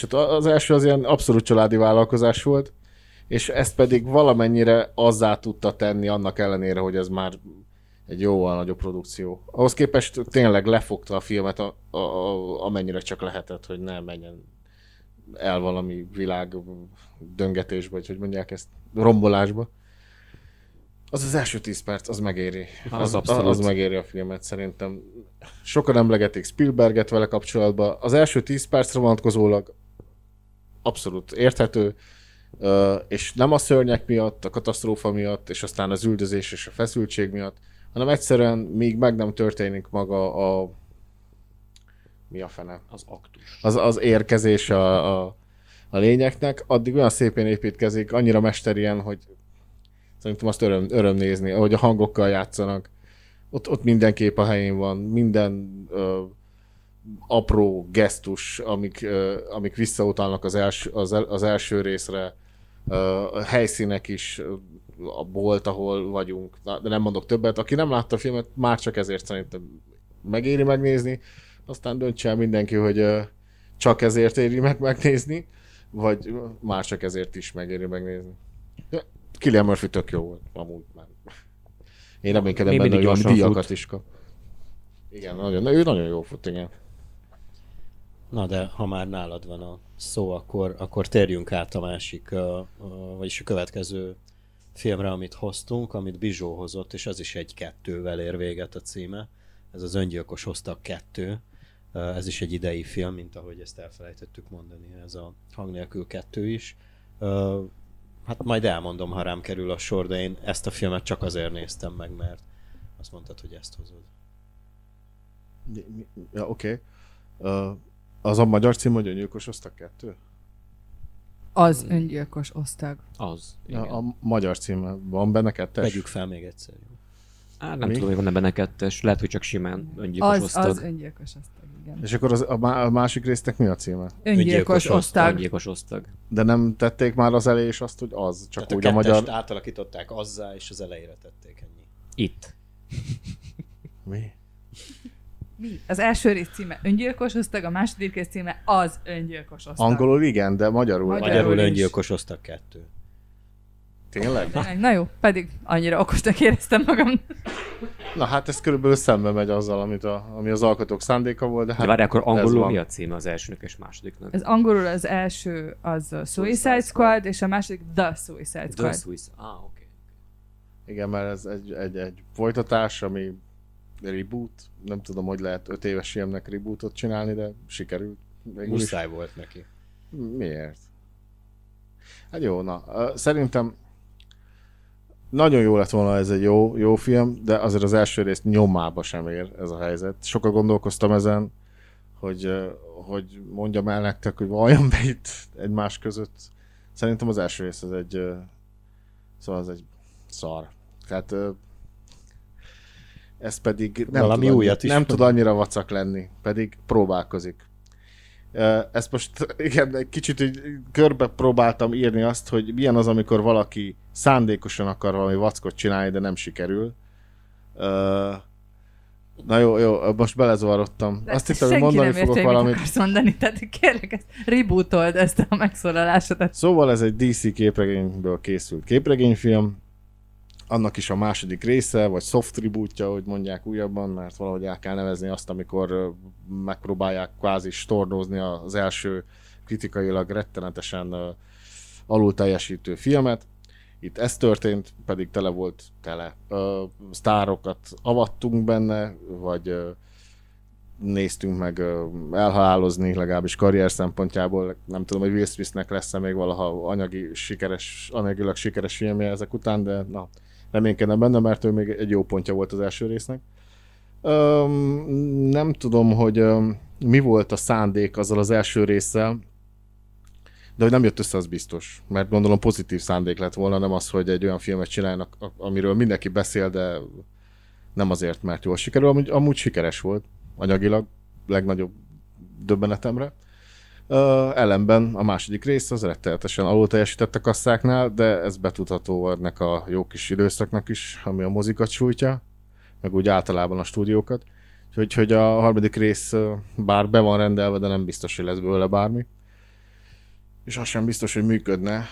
Az első az ilyen abszolút családi vállalkozás volt, és ezt pedig valamennyire azzá tudta tenni, annak ellenére, hogy ez már egy jóval nagyobb produkció. Ahhoz képest tényleg lefogta a filmet, amennyire csak lehetett, hogy ne menjen el valami világ döngetésbe, vagy hogy mondják ezt, rombolásba. Az első 10 perc, az megéri. Az megéri a filmet, szerintem. Sokan emlegetik Spielberget vele kapcsolatban. Az első 10 percre vonatkozólag abszolút érthető, és nem a szörnyek miatt, a katasztrófa miatt, és aztán az üldözés és a feszültség miatt, hanem egyszerűen még meg nem történik maga a... Mi a fene? Az aktus. Az érkezés a lényeknek, addig olyan szépen építkezik, annyira mesterien, hogy szerintem azt öröm nézni, ahogy a hangokkal játszanak. Ott minden kép a helyén van, minden apró gesztus, amik visszautalnak az első részre, a helyszínek is, a bolt, ahol vagyunk, de nem mondok többet. Aki nem látta a filmet, már csak ezért szerintem megéri megnézni, aztán döntse el mindenki, hogy csak ezért éri meg megnézni, vagy már csak ezért is megéri megnézni. Cillian Murphy tök jó volt, amúgy már. Én reménykedem benne, hogy olyan díjakat is kap. Igen, ő nagyon jó fut, igen. Na de, ha már nálad van a szó, akkor térjünk át a másik, vagyis a következő filmre, amit hoztunk, amit Bizsó hozott, és az is egy 2-vel ér véget a címe. Ez az Öngyilkos hoztak 2. Ez is egy idei film, mint ahogy ezt elfelejtettük mondani, ez a Hang nélkül 2 is. Hát majd elmondom, ha rám kerül a sor, de én ezt a filmet csak azért néztem meg, mert azt mondtad, hogy ezt hozod. Ja, oké. Az a magyar cím, hogy Öngyilkos osztag 2? Az Öngyilkos osztag. Az, igen. A magyar cím van benne 2-es? Vegyük fel még egyszer. Nem tudom, hogy van-e benne 2-es. Lehet, hogy csak simán Öngyilkos osztag. Az Öngyilkos osztag, igen. És akkor a másik résznek mi a címe? Öngyilkos osztag. Öngyilkos osztag. De nem tették már az elé is azt, hogy az? Csak tehát úgy a magyar... átalakították azzá, és az elejére tették ennyi. Itt. Mi? Mi? Az első rész címe Öngyilkos osztag, a második rész címe az Öngyilkos osztag. Angolul igen, de magyarul Öngyilkos osztag 2. Tényleg? Na jó, pedig annyira okosnak éreztem magam. Na hát ez körülbelül szembe megy azzal, ami az alkotók szándéka volt. De várj, akkor angolul mi a címe az elsőnek és másodiknak? Az angolul az első az Suicide Squad, és a második The Suicide Squad. Oké. Igen, mert ez egy folytatás, ami reboot. Nem tudom, hogy lehet 5 éves filmnek rebootot csinálni, de sikerült. Muszáj volt neki. Miért? Hát jó, na. Szerintem nagyon jó lett volna, ez egy jó film, de azért az első részt nyomába sem ér ez a helyzet. Sokat gondolkoztam ezen, hogy mondjam el nektek, hogy vajon be itt egymás között. Szerintem az első rész az egy szar. Tehát ez pedig nem tud annyira vacak lenni, pedig próbálkozik. Ezt most igen, egy kicsit körbe próbáltam írni azt, hogy milyen az, amikor valaki szándékosan akar valami vackot csinálni, de nem sikerül. Na jó, most belezavarodtam. Azt hittem, hogy mondani fogok valamit. Senki nem mondani, tehát kérlek, ezt rebootold ezt a megszólalását. Szóval ez egy DC képregényből készült képregényfilm. Annak is a második része, vagy soft tribute-ja, hogy mondják újabban, mert valahogy el kell nevezni azt, amikor megpróbálják kvázi stornózni az első kritikailag rettenetesen alulteljesítő filmet. Itt ez történt, pedig tele volt tele. Sztárokat avattunk benne, vagy néztünk meg elhalálozni, legalábbis karrier szempontjából. Nem tudom, hogy Will Smithnek lesz-e még valaha anyagilag sikeres filmje ezek után, de na, reménykedem benne, mert ő még egy jó pontja volt az első résznek. Nem tudom, hogy mi volt a szándék azzal az első résszel, de hogy nem jött össze, az biztos. Mert gondolom pozitív szándék lett volna, nem az, hogy egy olyan filmet csinálnak, amiről mindenki beszél, de nem azért, mert jól sikerül. Amúgy sikeres volt anyagilag, legnagyobb döbbenetemre. Ellenben a második rész az rettenetesen alul teljesített a kasszáknál, de ez betudható ennek a jó kis időszaknak is, ami a mozikat sújtja, meg úgy általában a stúdiókat. Úgyhogy a harmadik rész bár be van rendelve, de nem biztos, hogy lesz belőle bármi. És az sem biztos, hogy működne,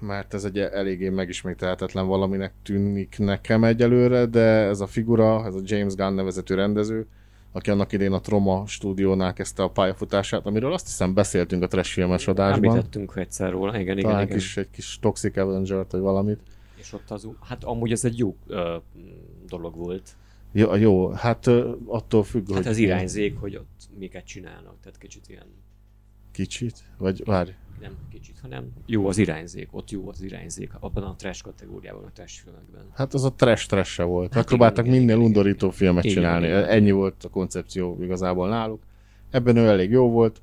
mert ez egy eléggé megismételhetetlen valaminek tűnik nekem egyelőre, de ez a figura, ez a James Gunn nevezetű rendező, aki annak idén a Troma stúdiónál kezdte a pályafutását, amiről azt hiszem beszéltünk a trash filmes adásban. Említettünk egyszer róla, igen. Talán egy kis Toxic Avenger-t, vagy valamit. És ott hát amúgy ez egy jó dolog volt. Jó, hát attól függ, hát hogy... Hát az irányzék, hogy ott miket csinálnak, tehát kicsit ilyen... Kicsit? Vagy várj. Nem kicsit, hanem jó az irányzék. Ott jó az irányzék, abban a trash kategóriában, a trash filmekben. Hát az a trash-trash-e volt. Megpróbáltak minél undorító filmet csinálni. Ennyi volt a koncepció igazából náluk. Ebben ő elég jó volt.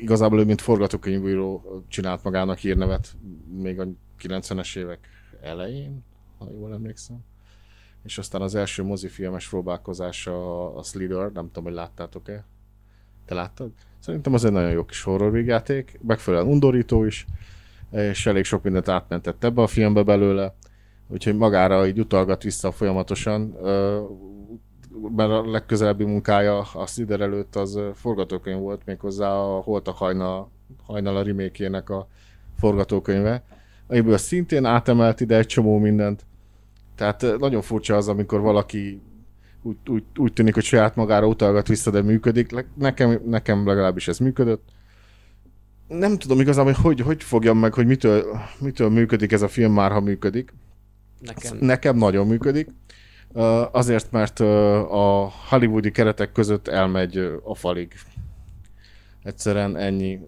Igazából ő, mint forgatókönyvíró, csinált magának hírnevet még a 90-es évek elején, ha jól emlékszem. És aztán az első mozifilmes próbálkozása a Slither, nem tudom, hogy láttátok-e. Te láttad? Szerintem az egy nagyon jó kis horror vígjáték, megfelelően undorító is, és elég sok mindent átmentett ebbe a filmbe belőle, úgyhogy magára így utalgat vissza folyamatosan, mert a legközelebbi munkája a Snyder előtt az forgatókönyv volt, méghozzá a Holtak hajnala remake-jének a forgatókönyve, amiből szintén átemelt ide egy csomó mindent. Tehát nagyon furcsa az, amikor valaki úgy tűnik, hogy saját magára utalgat vissza, de működik. Nekem legalábbis ez működött. Nem tudom igazán, hogy fogjam meg, hogy mitől működik ez a film már, ha működik. Nekem nagyon működik. Azért, mert a hollywoodi keretek között elmegy a falig. Egyszerűen ennyi.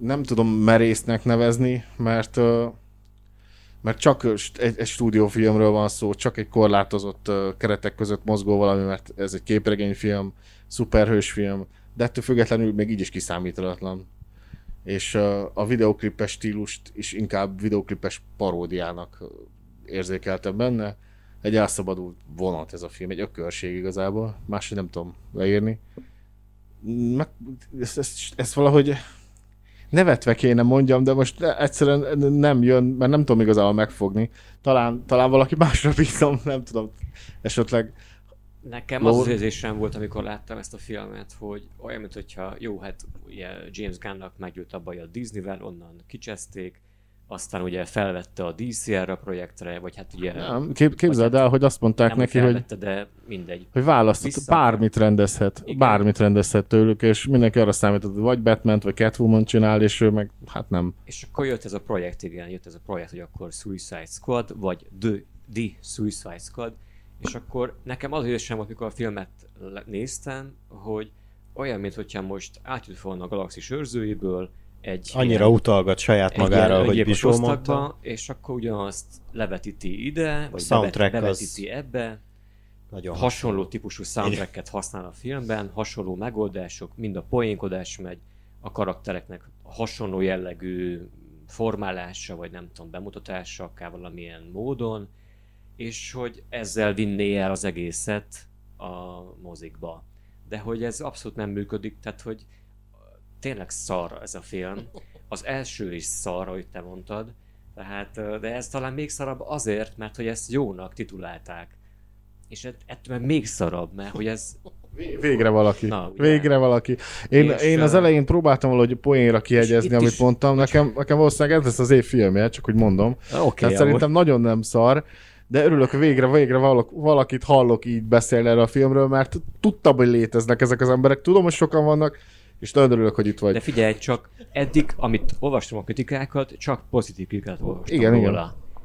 Nem tudom merésznek nevezni, mert csak egy stúdiófilmről van szó, csak egy korlátozott keretek között mozgó valami, mert ez egy képregényfilm, szuperhősfilm, de ettől függetlenül még így is kiszámíthatatlan. És a videoklipes stílust is inkább videoklipes paródiának érzékeltem benne. Egy elszabadult vonat ez a film, egy ökörség igazából, máshogy nem tudom leírni. Ezt valahogy... nevetve kéne mondjam, de most egyszerűen nem jön, mert nem tudom igazából megfogni. Talán valaki másra bízom, nem tudom, esetleg... Nekem az érzésem volt, amikor láttam ezt a filmet, hogy olyan, mint hogyha jó, hát ugye James Gunn-nak megjött a baj a Disney-vel, onnan kicseszték, aztán ugye felvette a DCR-ra projektre, vagy hát ugye... Nem, képzeld el, hogy azt mondták nem neki, felvette, hogy... de mindegy. Hogy választott, bármit rendezhet tőlük, és mindenki arra számított, hogy vagy Batman vagy Catwoman csinál, és ő meg hát nem. És akkor jött ez a projekt, hogy akkor Suicide Squad, vagy The Suicide Squad, És akkor nekem az érzésem, amikor a filmet néztem, hogy olyan, mintha most átjött volna a Galaxis Őrzőiből egy... Annyira ilyen, utalgat saját magára, ilyen, hogy bizsómodta. És akkor ugyanazt levetíti ide, vagy levetíti ebbe. Nagyon hasonló típusú soundtracket használ a filmben, hasonló megoldások, mind a poénkodás megy, a karaktereknek hasonló jellegű formálása, vagy nem tudom, bemutatása, akár valamilyen módon, és hogy ezzel vinné el az egészet a mozikba. De hogy ez abszolút nem működik, tehát hogy tényleg szar ez a film. Az első is szar, ahogy te mondtad, tehát, de ez talán még szarabb azért, mert hogy ezt jónak titulálták. És ettől még szarabb, mert hogy ez... Végre valaki. Na, végre valaki. Én az elején próbáltam valahogy poénra kihegyezni, amit mondtam. Nekem valószínűleg ez lesz az év filmje, csak úgy mondom. Tehát szerintem nagyon nem szar, de örülök, hogy végre valakit hallok így beszélni erről a filmről, mert tudtam, hogy léteznek ezek az emberek. Tudom, hogy sokan vannak, és nagyon örülök, hogy itt vagy. De figyelj, csak eddig, amit olvastam a kritikákat, csak pozitív kritikát olvastam. Igen.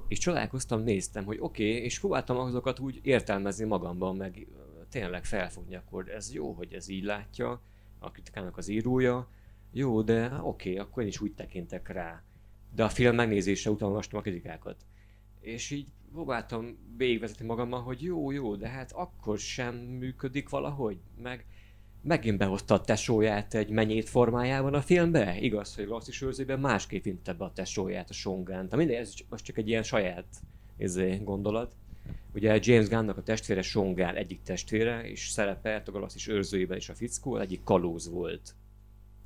És csodálkoztam, néztem, hogy oké, és próbáltam azokat úgy értelmezni magamban, meg tényleg felfogni, akkor ez jó, hogy ez így látja, a kritikának az írója, jó, de oké, akkor én is úgy tekintek rá. De a film megnézése után olvastam a kritikákat. És így próbáltam végigvezetni magammal, hogy jó, de hát akkor sem működik valahogy, meg megint behozta a tesóját egy menyét formájában a filmbe. Igaz, hogy Galaxis Őrzőiben másképp vinte be a tesóját, a Shongánt. Mindegy, ez most csak egy ilyen saját gondolat. Ugye James Gunnnak a testvére Shongán egyik testvére, és szerepelt a Galaxis Őrzőiben is a fickó, egyik kalóz volt.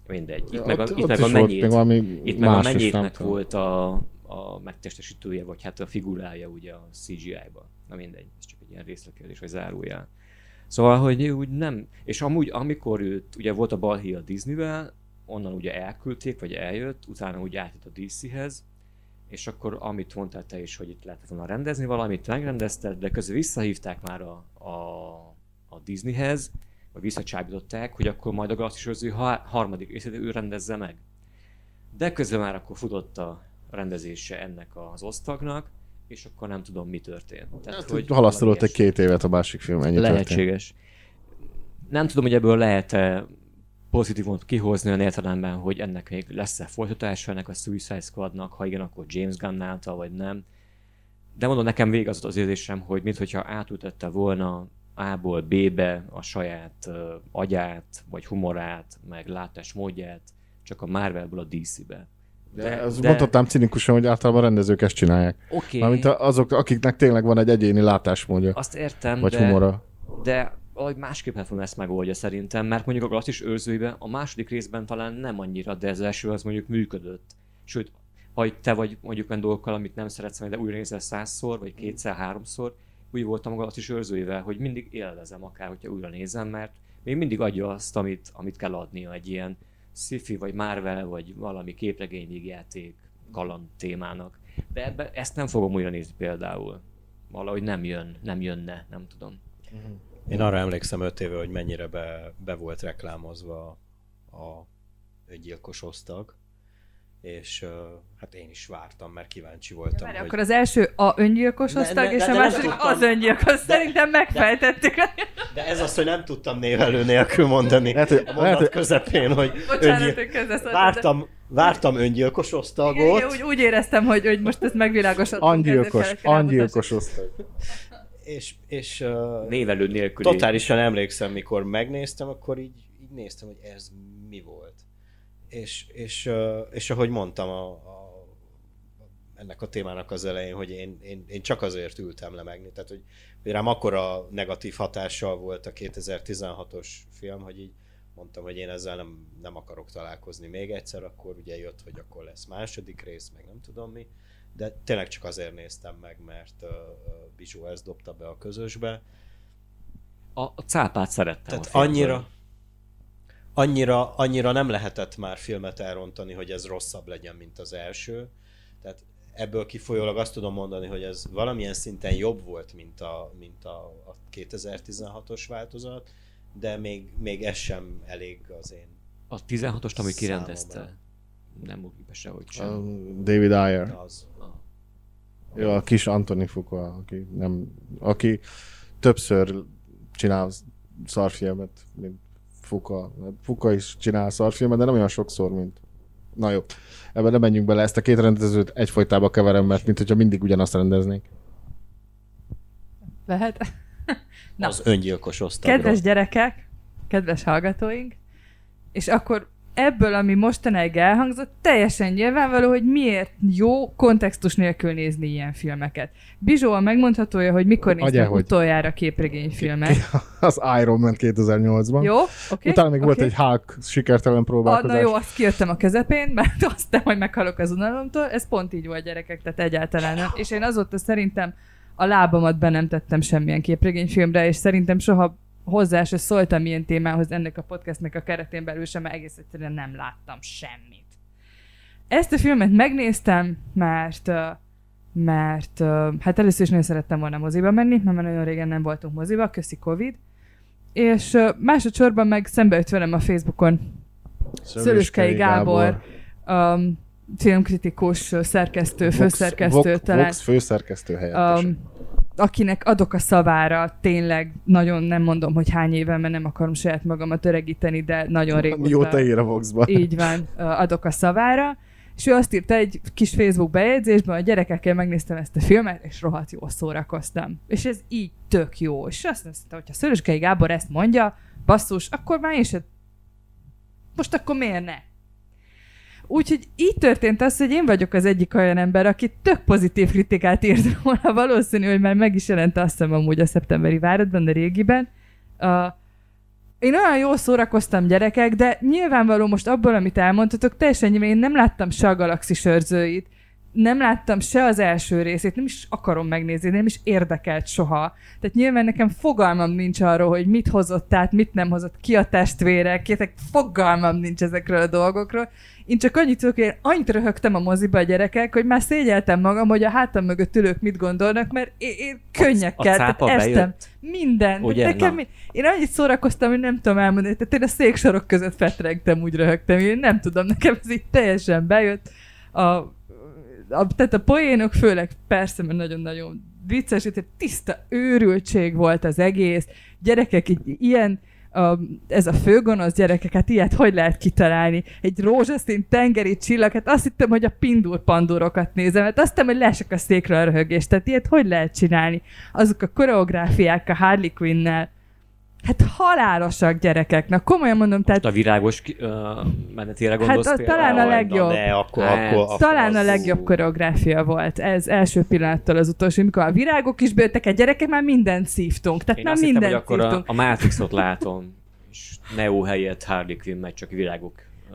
Mindegy. Itt meg a menyétnek volt a megtestesítője, vagy hát a figurája ugye a CGI-ban. Na mindegy, ez csak egy ilyen részletkérdés, vagy zárójel. Szóval, hogy úgy nem, és amúgy amikor őt, ugye volt a balhé a Disneyvel, onnan ugye elküldték, vagy eljött, utána úgy átjött a DC-hez, és akkor amit mondtál te is, hogy itt lehetett volna rendezni valamit, megrendezted, de közben visszahívták már a Disneyhez, vagy visszacsábították, hogy akkor majd a Galaxis Őrzői harmadik részét ő rendezze meg. De közben már akkor futott a rendezése ennek az osztagnak, és akkor nem tudom, mi történt. Tehát halasztolott egy 2 évet a másik film, ennyi lehetséges. Történt. Nem tudom, hogy ebből lehet-e pozitívot kihozni olyan értelemben, hogy ennek még lesz-e folytatása ennek a Suicide Squadnak, ha igen, akkor James Gunn által, vagy nem. De mondom, nekem végig az érzésem, hogy minthogyha átültette volna A-ból B-be a saját agyát, vagy humorát, meg látásmódját, csak a Marvelből a DC-be. De mondhatnám cinikusan, hogy általában rendezők ezt csinálják. Okay. Mármint azok, akiknek tényleg van egy egyéni látásmódja. Azt értem, vagy humora. De valahogy másképpen fogom ezt megoldja szerintem, mert mondjuk a Galaxis Őrzőiben a második részben talán nem annyira, de az első az mondjuk működött. Sőt, ha te vagy mondjuk olyan dolgokkal, amit nem szeretsz, de újra nézel 100-szor, vagy 2-3-szor, úgy voltam a Galaxis Őrzőivel, hogy mindig élvezem akár, hogyha újra nézem, mert még mindig adja azt, amit kell adnia egy ilyen sci-fi, vagy Marvel, vagy valami képregény vígjáték kaland témának. De ezt nem fogom újra nézni például. Valahogy nem jönne, nem tudom. Én arra emlékszem 5 éve, hogy mennyire be volt reklámozva a gyilkos osztag, és hát én is vártam, mert kíváncsi voltam. Mert hogy... akkor az első a öngyilkos osztag, és a második az öngyilkos, szerintem megfejtettük. De ez az, hogy nem tudtam névelő nélkül mondani. Lehet, közepén, hogy vártam öngyilkos osztagot. Igen, úgy éreztem, hogy most ezt megvilágosat. Angyilkos osztag. És névelő nélkül. Totálisan emlékszem, mikor megnéztem, akkor így néztem, hogy ez mi volt. És ahogy mondtam ennek a témának az elején, hogy én csak azért ültem le megnézni, tehát hogy rám akkora negatív hatással volt a 2016-os film, hogy így mondtam, hogy én ezzel nem akarok találkozni még egyszer, akkor ugye jött, hogy akkor lesz második rész, meg nem tudom mi, de tényleg csak azért néztem meg, mert Bizsó ezt dobta be a közösbe. A cápát szerettem. Tehát annyira nem lehetett már filmet elrontani, hogy ez rosszabb legyen, mint az első. Tehát ebből kifolyólag azt tudom mondani, hogy ez valamilyen szinten jobb volt, mint a 2016-os változat, de még ez sem elég az én a 16-ost, ami kirendezte. Nem úgy sehogy sem. David Ayer. Az. Jó, a kis Anthony Fuqua, aki többször csinál szarfilmet, mint Fuka. Fuka is csinál szarfilmet, de nem olyan sokszor, mint... Na jó, ebben nem menjünk bele, ezt a két rendezőt egyfolytában keverem, mert mint hogyha mindig ugyanazt rendeznék. Lehet. Na, az öngyilkos osztagról. Kedves gyerekek, kedves hallgatóink, és akkor ebből, ami mostanáig elhangzott, teljesen nyilvánvaló, hogy miért jó kontextus nélkül nézni ilyen filmeket. Bizsóval megmondhatója, hogy mikor néztem utoljára képregényfilmet. Az Iron Man 2008-ban. Jó, oké. Okay, utána még volt egy Hulk sikertelen próbálkozás. Na jó, azt kijöttem a közepén, mert azt nem, hogy meghalok az unalomtól. Ez pont így volt, gyerekek, tehát egyáltalán nem. És én azóta szerintem a lábamat be nem tettem semmilyen képregényfilmre, és szerintem soha hozzá se szóltam ilyen témához ennek a podcastnek a keretén belül sem, mert egész egyszerűen nem láttam semmit. Ezt a filmet megnéztem, mert hát először is nagyon szerettem volna moziba menni, mert már nagyon régen nem voltunk moziba, köszi Covid, és másodszorban meg szembeüt velem a Facebookon Szöröskei Gábor. Filmkritikus, szerkesztő, főszerkesztő, talán. Vox főszerkesztő helyettes. Akinek adok a szavára, tényleg nagyon nem mondom, hogy hány éve, mert nem akarom saját magamat öregíteni, de nagyon régóta. Mióta ér a Voxban. Így van, adok a szavára. És ő azt írta egy kis Facebook bejegyzésben, hogy gyerekekkel megnéztem ezt a filmet, és rohadt jól szórakoztam. És ez így tök jó. És azt mondta, hogyha Szöröskei Gábor ezt mondja, basszus, akkor már én se... Most akkor miért ne? Úgyhogy így történt az, hogy én vagyok az egyik olyan ember, aki tök pozitív kritikát írt volna, valószínű, hogy már meg is jelent, azt hiszem amúgy a szeptemberi váratban, de régiben. Én olyan jól szórakoztam, gyerekek, de nyilvánvaló most abból, amit elmondtatok, teljesen nyilván én nem láttam se a Galaxis Őrzőit, nem láttam se az első részét, nem is akarom megnézni, nem is érdekelt soha. Tehát nyilván nekem fogalmam nincs arról, hogy mit hozott át, mit nem hozott, ki a testvére, fogalmam nincs ezekről a dolgokról. Én csak annyit tudok, hogy én annyit röhögtem a moziba a gyerekek, hogy már szégyeltem magam, hogy a hátam mögött ülők mit gondolnak, mert én könnyekkel, tehát estem minden. Én annyit szórakoztam, hogy nem tudom elmondani, tehát én a széksorok között fetregtem, úgy röhögtem, én nem tudom, nekem ez így teljesen bejött. Tehát a poénok főleg persze, mert nagyon-nagyon vicces, tehát tiszta őrültség volt az egész. Gyerekek így ilyen, ez a főgonosz gyerekeket, hát ilyet hogy lehet kitalálni? Egy rózsaszín tengeri csillag, hát azt hittem, hogy a pindur-pandúrokat nézem, hát azt hittem, hogy leesek a székről a röhögést, tehát ilyet hogy lehet csinálni? Azok a koreográfiák a Harley Quinn-nel, hát halálosak, gyerekek. Na komolyan mondom, most tehát... a virágos menetére gondolsz hát, például? Talán a legjobb. Ne, akkor talán a legjobb koreográfia volt. Ez első pillanattól az utolsó, amikor a virágok is bőttek, egy gyerekek, már mindent szívtunk. Tehát én már mindent szívtunk. Én azt hittem, hogy akkor a Matrixot látom, és Neo helyett Harley Quinn, meg csak virágok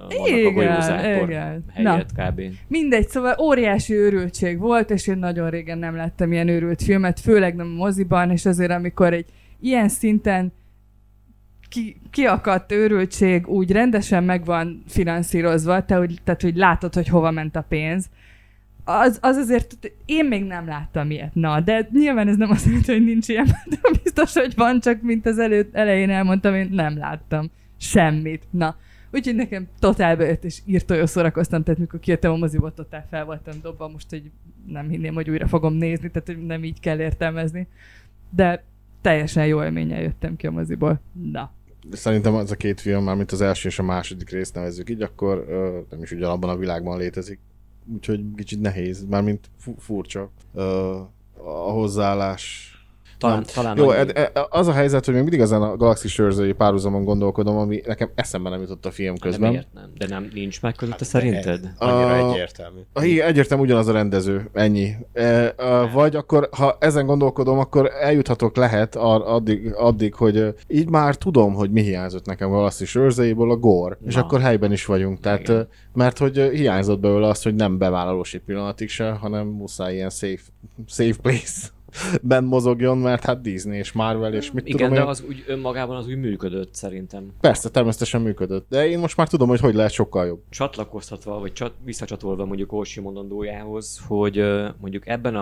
vannak a golyózákor helyett kb. Mindegy, szóval óriási őrültség volt, és én nagyon régen nem láttam ilyen őrült filmet, főleg nem a moziban, és azért, amikor egy ilyen szinten kiakadt őrültség úgy rendesen meg van finanszírozva, tehát hogy látod, hogy hova ment a pénz. Az azért, én még nem láttam ilyet. Na, de nyilván ez nem azt jelenti, hogy nincs ilyen, de biztos, hogy van, csak mint az elején elmondtam, én nem láttam semmit. Na, úgyhogy nekem totál bejött, és írtójól szórakoztam, tehát mikor kijöttem a moziból, totál fel voltam dobva, most, hogy nem hinném, hogy újra fogom nézni, tehát hogy nem így kell értelmezni. De teljesen jó élménnyel jöttem ki a moziból. Na. Szerintem az a két film, már mint az első és a második részt nevezzük így, akkor nem is ugyanabban a világban létezik. Úgyhogy kicsit nehéz, mármint furcsa a hozzáállás. Talán jó, az a helyzet, hogy még mindig ezen a Galaxis Őrzői párhuzamon gondolkodom, ami nekem eszembe nem jutott a film közben. Miért nem? De nem nincs meg között, szerinted? Annyira egyértelmű. Egyértelmű ugyanaz a rendező, ennyi. Vagy akkor, ha ezen gondolkodom, akkor eljuthatok lehet addig, hogy így már tudom, hogy mi hiányzott nekem Galaxis Őrzőiből, a gore. Na. És akkor helyben is vagyunk. Tehát, mert hogy hiányzott belőle az, hogy nem bevállalós egy pillanatig se, hanem muszáj ilyen safe place benn mozogjon, mert hát Disney és Marvel és mit igen, tudom én. Igen, de az úgy önmagában az úgy működött szerintem. Persze, természetesen működött, de én most már tudom, hogy lehet sokkal jobb. Csatlakoztatva, vagy visszacsatolva mondjuk Orsi mondandójához, hogy mondjuk ebben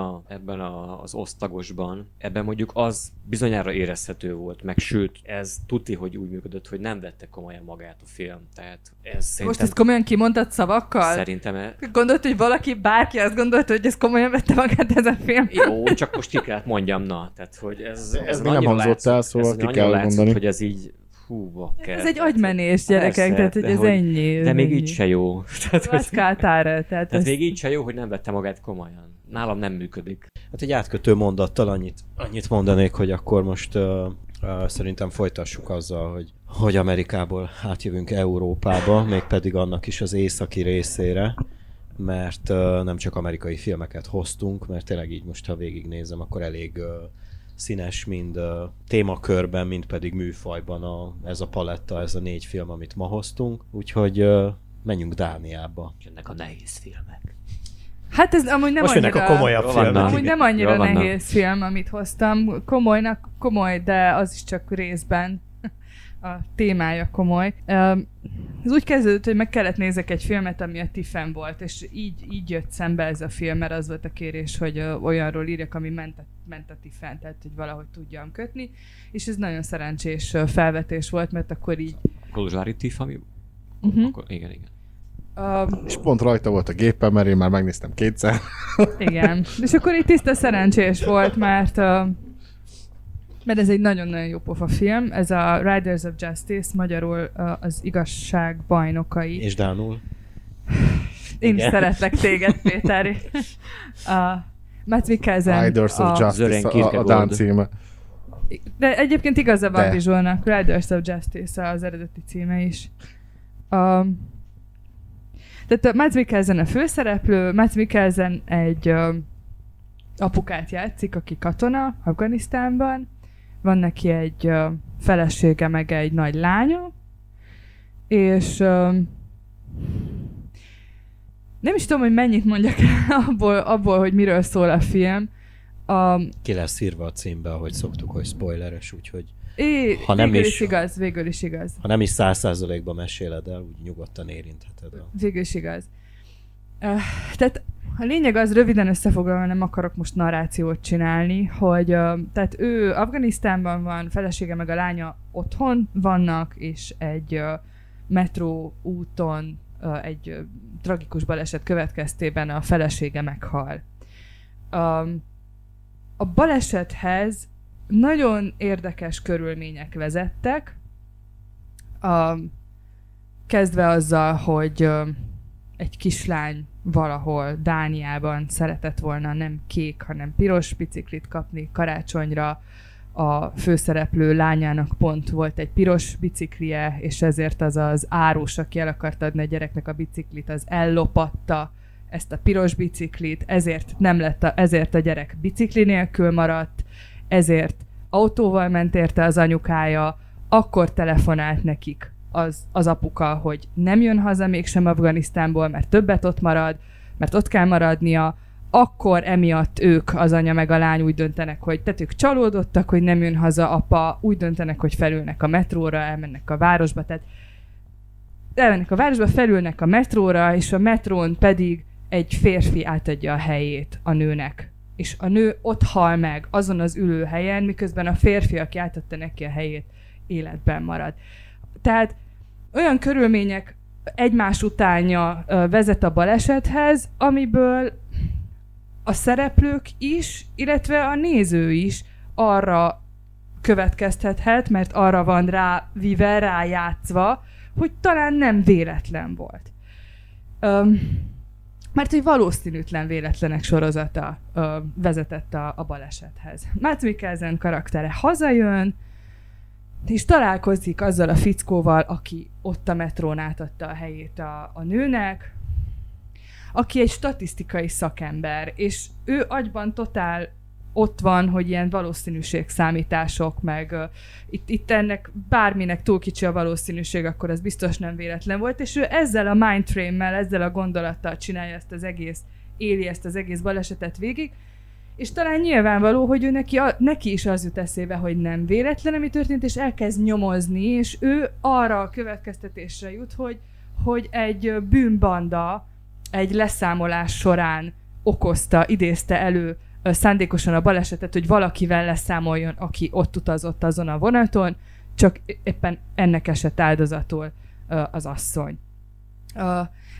az osztagosban, ebben mondjuk az bizonyára érezhető volt, meg sőt, ez tuti, hogy úgy működött, hogy nem vette komolyan magát a film. Tehát ez szerintem... Most ezt komolyan kimondtad szavakkal? Szerintem. Gondolt, hogy valaki, bárki azt gondolta, hogy ez komolyan vette magát ez a film? Jó, csak most ki kellett mondjam, na, tehát, hogy ez nem hangzott el, szóval ki kell mondani. Hogy ez így, hú, bakker. Ez egy agymenés, gyerekek, tehát hogy ez ennyi. De még így se jó. Tehát még így se jó, hogy nem vette magát komolyan. Nálam nem működik. Hát egy átkötő mondattal annyit mondanék, hogy akkor most szerintem folytassuk azzal, hogy Amerikából átjövünk Európába, mégpedig annak is az északi részére, mert nem csak amerikai filmeket hoztunk, mert tényleg így most, ha végignézem, akkor elég színes mind témakörben, mind pedig műfajban ez a paletta, ez a 4 film, amit ma hoztunk. Úgyhogy menjünk Dániába. Jönnek a nehéz filmek. Hát ez amúgy nem annyira nehéz film, amit hoztam. Komolynak komoly, de az is csak részben a témája komoly. Ez úgy kezdődött, hogy meg kellett nézek egy filmet, ami a TIFF-en volt, és így jött szembe ez a film, mert az volt a kérés, hogy olyanról írjak, ami ment a TIFF-en, tehát hogy valahogy tudjam kötni, és ez nagyon szerencsés felvetés volt, mert akkor így... A kolozsvári TIFF, ami... Uh-huh. Akkor, igen. És pont rajta volt a gépen, mert én már megnéztem 2-szer. Igen. És akkor így tiszta szerencsés volt, mert ez egy nagyon-nagyon jó pofa film. Ez a Riders of Justice, magyarul az igazság bajnokai. És dánul. Én szeretlek téged, Péter. Mads Mikkelsen. Riders of Justice a dán címe. De egyébként igaza van Bizsolnak. Riders of Justice az eredeti címe is. Tehát Mads Mikkelsen a főszereplő, Mads Mikkelsen egy apukát játszik, aki katona Afganisztánban, van neki egy felesége, meg egy nagy lánya, és nem is tudom, hogy mennyit mondjak el abból, hogy miről szól a film. Ki lesz írva a címbe, ahogy szoktuk, hogy spoileres, úgyhogy végül is igaz. Ha nem is 100%-ban meséled el, úgy nyugodtan érintheted el. Végül is igaz. Tehát a lényeg az, röviden összefoglalva, nem akarok most narrációt csinálni, hogy tehát ő Afganisztánban van, felesége meg a lánya otthon vannak, és egy metró úton egy tragikus baleset következtében a felesége meghal. A balesethez nagyon érdekes körülmények vezettek, kezdve azzal, hogy egy kislány valahol Dániában szeretett volna nem kék, hanem piros biciklit kapni karácsonyra. A főszereplő lányának pont volt egy piros biciklije, és ezért az árus, aki el akart adni a gyereknek a biciklit, az ellopatta ezt a piros biciklit, ezért a gyerek bicikli nélkül maradt, ezért autóval ment érte az anyukája, akkor telefonált nekik az apuka, hogy nem jön haza mégsem Afganisztánból, mert többet ott marad, mert ott kell maradnia, akkor emiatt ők, az anya meg a lány úgy döntenek, hogy tehát ők csalódottak, hogy nem jön haza apa, úgy döntenek, hogy felülnek a metróra, felülnek a metróra, és a metrón pedig egy férfi átadja a helyét a nőnek. És a nő ott hal meg azon az ülőhelyen, miközben a férfi, aki átadta neki a helyét, életben marad. Tehát olyan körülmények egymás utánja vezet a balesethez, amiből a szereplők is, illetve a néző is arra következtethet, mert arra van rájátszva, hogy talán nem véletlen volt. Mert egy valószínűtlen véletlenek sorozata vezetett a balesethez. Mads Mikkelsen karaktere hazajön, és találkozik azzal a fickóval, aki ott a metrón átadta a helyét a nőnek, aki egy statisztikai szakember, és ő agyban totál ott van, hogy ilyen valószínűségszámítások, meg itt ennek bárminek túl kicsi a valószínűség, akkor ez biztos nem véletlen volt, és ő ezzel a mindframe-mel, ezzel a gondolattal csinálja ezt az egész balesetet végig, és talán nyilvánvaló, hogy ő neki is az jut eszébe, hogy nem véletlen, ami történt, és elkezd nyomozni, és ő arra a következtetésre jut, hogy egy bűnbanda egy leszámolás során idézte elő szándékosan a balesetet, hogy valakivel leszámoljon, aki ott utazott azon a vonaton, csak éppen ennek esett áldozatul az asszony.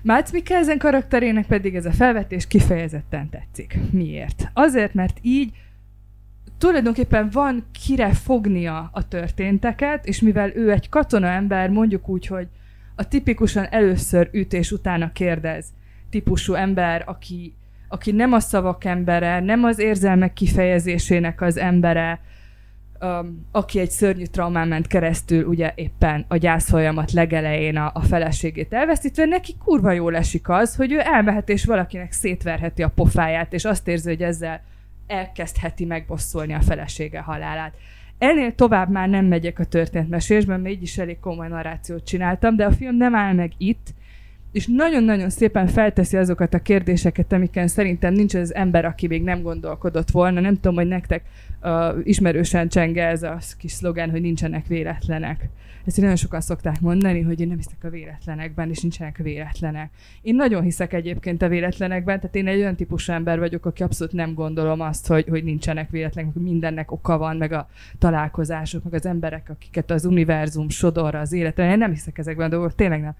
Mads Mikkelsen karakterének pedig ez a felvetés kifejezetten tetszik. Miért? Azért, mert így tulajdonképpen van kire fognia a történteket, és mivel ő egy katona ember, mondjuk úgy, hogy a tipikusan először ütés utána kérdez típusú ember, aki nem a szavak embere, nem az érzelmek kifejezésének az embere, aki egy szörnyű traumán ment keresztül, ugye éppen a gyászfolyamat legelején a feleségét elveszítve, neki kurva jól esik az, hogy ő elmehet és valakinek szétverheti a pofáját, és azt érzi, hogy ezzel elkezdheti megbosszolni a felesége halálát. Ennél tovább már nem megyek a történetmesésben, mert így is elég komoly narrációt csináltam, de a film nem áll meg itt, és nagyon-nagyon szépen felteszi azokat a kérdéseket, amiken szerintem nincs az ember, aki még nem gondolkodott volna. Nem tudom, hogy nektek ismerősen csenge ez a kis szlogán, hogy nincsenek véletlenek. Ezt nagyon sokan szokták mondani, hogy én nem hiszek a véletlenekben, és nincsenek véletlenek. Én nagyon hiszek egyébként a véletlenekben, tehát én egy olyan típusú ember vagyok, aki abszolút nem gondolom azt, hogy nincsenek véletlenek, hogy mindennek oka van, meg a találkozások, meg az emberek, akiket az univerzum sodorra az életre. Én nem hiszek ezekben a dolgok, tényleg nem.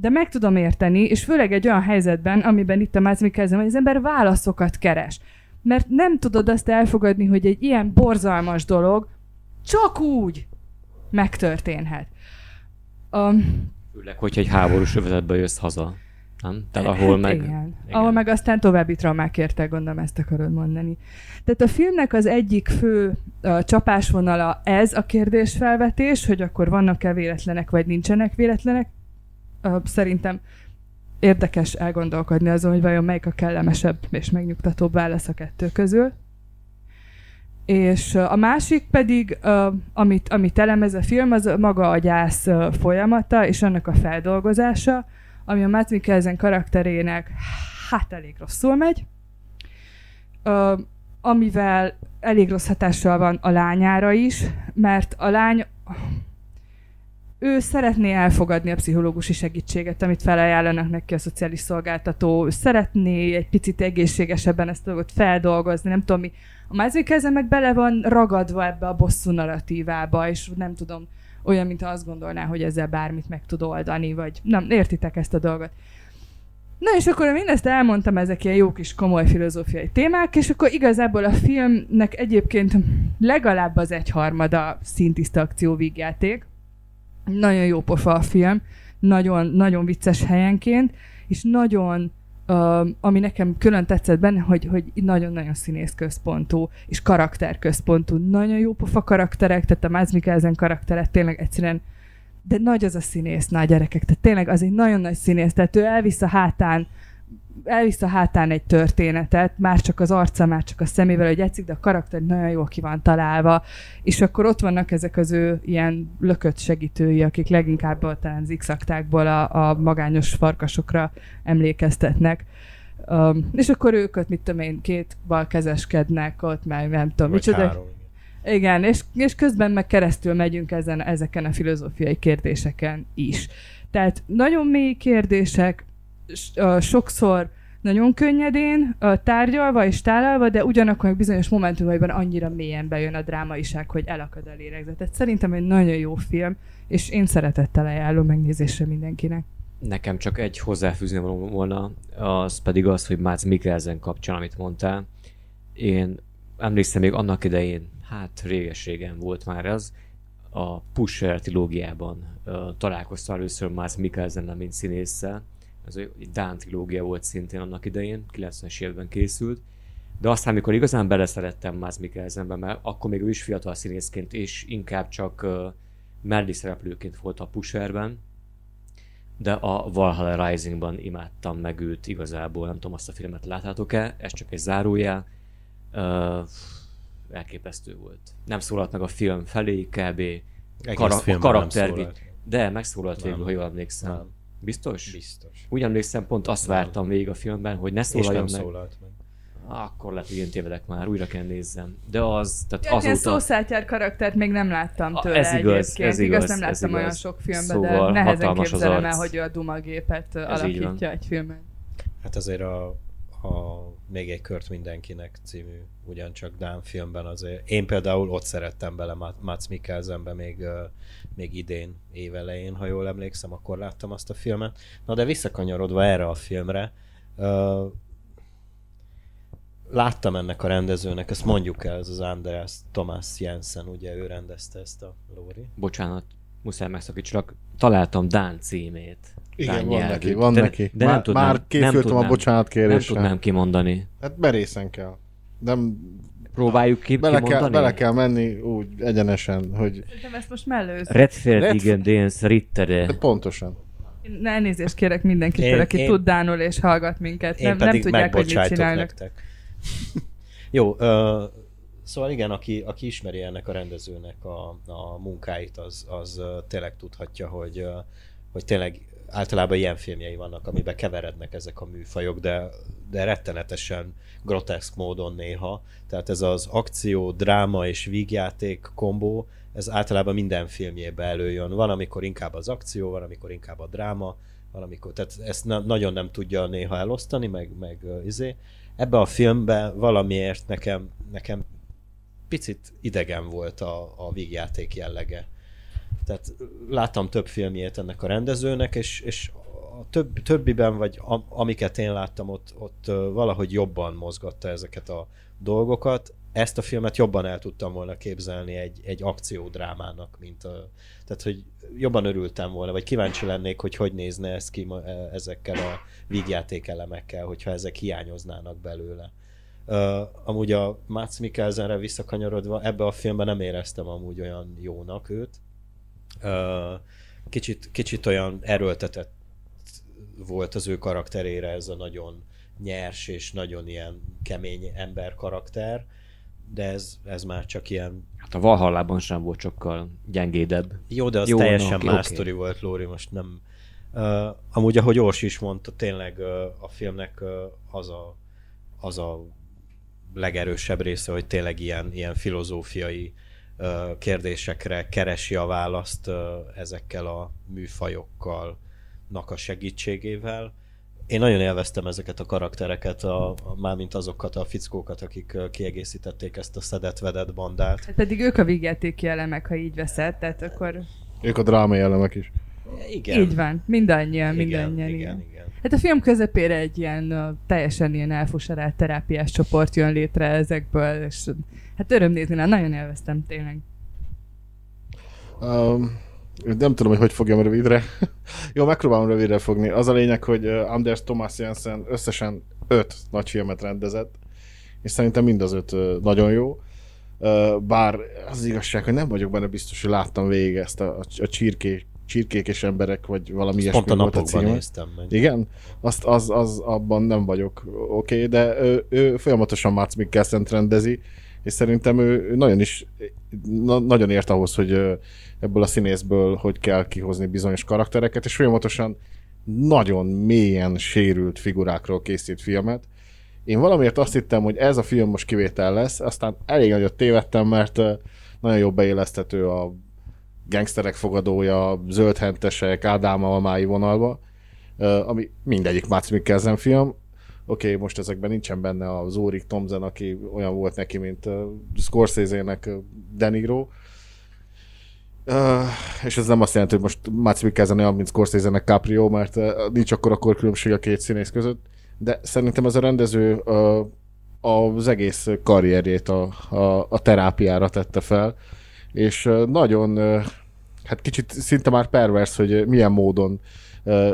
De meg tudom érteni, és főleg egy olyan helyzetben, amiben itt a Mads Mikkelsen, hogy az ember válaszokat keres. Mert nem tudod azt elfogadni, hogy egy ilyen borzalmas dolog csak úgy megtörténhet. Főleg, hogyha egy háborús övezetből jössz haza. Nem? Tehát ahol meg... Igen. Ahol meg aztán további traumák érte, gondolom ezt akarod mondani. Tehát a filmnek az egyik fő csapásvonala ez a kérdésfelvetés, hogy akkor vannak-e véletlenek, vagy nincsenek véletlenek. Szerintem érdekes elgondolkodni azon, hogy vajon melyik a kellemesebb és megnyugtatóbb válasz a kettő közül. És a másik pedig, amit elemez a film, az maga a gyász folyamata és annak a feldolgozása, ami a Mads Mikkelsen karakterének hát elég rosszul megy, amivel elég rossz hatással van a lányára is, mert a lány... Ő szeretné elfogadni a pszichológusi segítséget, amit felajánlanak neki a szociális szolgáltató. Szeretné egy picit egészségesebben ezt a dolgot feldolgozni, nem tudom mi. A Mads Mikkelsen meg bele van ragadva ebbe a bosszú narratívába, és nem tudom, olyan, mintha azt gondolná, hogy ezzel bármit meg tud oldani, vagy nem, értitek ezt a dolgot. Na és akkor mindezt elmondtam, ezek ilyen jó kis komoly filozófiai témák, és akkor igazából a filmnek egyébként legalább az egyharmada szintiszta akcióvígjáték. Nagyon jó pofa a film, nagyon, nagyon vicces helyenként, és nagyon, ami nekem külön tetszett benne, hogy nagyon-nagyon színész központú, és karakter központú, nagyon jó pofa karakterek, tehát a Mads Mikkelsen karakteret tényleg egyszerűen, de nagy az a színész, na gyerekek, tehát tényleg az egy nagyon nagy színész, tehát ő elvisz a hátán egy történetet, már csak az arca, már csak a szemével, hogy játszik, de a karakter nagyon jól ki van találva, és akkor ott vannak ezek az ő ilyen lökött segítői, akik leginkább talán zigzagtákból a magányos farkasokra emlékeztetnek. És akkor ők ott, mit tudom én, két bal kezeskednek ott, már nem tudom, micsoda. Igen, és közben meg keresztül megyünk ezeken a filozófiai kérdéseken is. Tehát nagyon mély kérdések, sokszor nagyon könnyedén tárgyalva és tálalva, de ugyanakkor bizonyos momentumaiban annyira mélyen bejön a drámaiság, hogy elakad a lélegzetet. Szerintem egy nagyon jó film, és én szeretettel ajánlom megnézésre mindenkinek. Nekem csak egy hozzáfűzni volna, az pedig az, hogy Mads Mikkelsen kapcsán, amit mondtál. Én emlékszem még annak idején, hát réges-régen volt már ez, a Pusher trilógiában találkoztam először Mads Mikkelsennel, mint színésszel. Ez egy dán trilógia volt szintén annak idején, 90-es évben készült, de aztán, amikor igazán beleszerettem Mads Mikkelsenbe, mert akkor még ő is fiatal színészként, és inkább csak mellékszereplőként volt a Pusherben, de a Valhalla Risingban imádtam meg őt igazából, nem tudom, azt a filmet láttátok-e, ez csak egy zárójel, elképesztő volt. Nem szólalt meg a film felé, kb. A karakter, de megszólalt végül, ha jól emlékszem. Nem. Biztos? Biztos. Úgy emlékszem, pont azt vártam végig a filmben, hogy ne szólaljon meg. És nem szólalt meg. Akkor lehet, hogy én tévedek már, újra kell nézzem. De az, tehát azóta... Ilyen szószátjár karaktert még nem láttam tőle egyébként. Ez igaz, nem láttam olyan sok filmben, szóval de nehezen képzelem el, hogy ő a dumagépet alakítja egy filmen. Hát azért a Még egy kört mindenkinek című, ugyancsak dán filmben azért. Én például ott szerettem bele Mads Mikkelsenbe még idén, évelején, ha jól emlékszem, akkor láttam azt a filmet. Na de visszakanyarodva erre a filmre, Láttam ennek a rendezőnek, ezt mondjuk el, ez az Anders Thomas Jensen, ugye ő rendezte ezt a Lóri. Bocsánat, muszáj megszakítsalak, találtam Dán címét. Igen, van neki. De nem tudnám, már készültem a bocsánatkérésre. Nem tudnám kimondani. Hát berészen kell. Nem... Próbáljuk kimondani? Bele kell menni úgy egyenesen, hogy... De ezt most mellőzünk. Redferdigen Dénz Rittere. Pontosan. Ne, elnézést kérek mindenkitől, aki tud dánul és hallgat minket. Nem tudják, hogy mit csinálnak. Nektek. Jó, szóval igen, aki ismeri ennek a rendezőnek a munkáit, az tényleg tudhatja, hogy tényleg általában ilyen filmjei vannak, amiben keverednek ezek a műfajok, de rettenetesen groteszk módon néha. Tehát ez az akció, dráma és vígjáték kombó, ez általában minden filmjében előjön. Van, amikor inkább az akció, van, amikor inkább a dráma, van, amikor... Tehát ezt nagyon nem tudja néha elosztani, meg. Ebben a filmben valamiért nekem picit idegen volt a vígjáték jellege. Tehát láttam több filmjét ennek a rendezőnek, és a többiben, vagy amiket én láttam, ott valahogy jobban mozgatta ezeket a dolgokat. Ezt a filmet jobban el tudtam volna képzelni egy akciódrámának, tehát hogy jobban örültem volna, vagy kíváncsi lennék, hogy nézne ez ki ezekkel a vígjáték elemekkel, hogyha ezek hiányoznának belőle. Amúgy a Mads Mikkelsenre visszakanyarodva, ebbe a filmben nem éreztem amúgy olyan jónak őt. Kicsit olyan erőltetett volt az ő karakterére ez a nagyon nyers és nagyon ilyen kemény ember karakter, de ez már csak ilyen... Hát a Valhallában sem volt sokkal gyengédebb. Jó, de az jó, teljesen más sztori volt, Lóri, most nem... Amúgy, ahogy Orsi is mondta, tényleg a filmnek az a legerősebb része, hogy tényleg ilyen filozófiai kérdésekre keresi a választ ezekkel a műfajokkal, a segítségével. Én nagyon élveztem ezeket a karaktereket, mármint azokat a fickókat, akik kiegészítették ezt a szedett-vedett bandát. Hát pedig ők a vígjátéki elemek, ha így veszed, tehát akkor... Ők a drámai elemek is. Igen. Így van, mindannyian. Igen. Hát a film közepére egy ilyen teljesen ilyen elfusarált terápiás csoport jön létre ezekből, és hát öröm nézni, nagyon élveztem tényleg. Nem tudom, hogy fogjam rövidre. Jó, megpróbálom rövidre fogni. Az a lényeg, hogy Anders Thomas Jensen összesen 5 nagy filmet rendezett, és szerintem mind az 5 nagyon jó. Bár az igazság, hogy nem vagyok benne biztos, hogy láttam végig ezt a csirkék és emberek, vagy valami ilyesmi volt a címe. Pont a napokban néztem meg. Igen? Abban nem vagyok oké, de ő folyamatosan Mads Mikkelsent rendezi, és szerintem ő nagyon ért ahhoz, hogy ebből a színészből hogy kell kihozni bizonyos karaktereket, és folyamatosan nagyon mélyen sérült figurákról készít filmet. Én valamiért azt hittem, hogy ez a film most kivétel lesz, aztán elég nagyot tévedtem, mert nagyon jó beilleszthető a gangsterek fogadója, zöldhentesek, Ádám almái vonalba, ami mindegyik Mads Mikkelsen film. Oké, most ezekben nincsen benne az Ulrik Thomsen, aki olyan volt neki, mint Scorsese-nek De Niro. És ez nem azt jelenti, hogy most Mads Mikkelsen olyan, mint Scorsese-nek Caprio, mert nincs akkor különbség a két színész között, de szerintem ez a rendező az egész karrierjét a terápiára tette fel, és nagyon, hát kicsit szinte már pervers, hogy milyen módon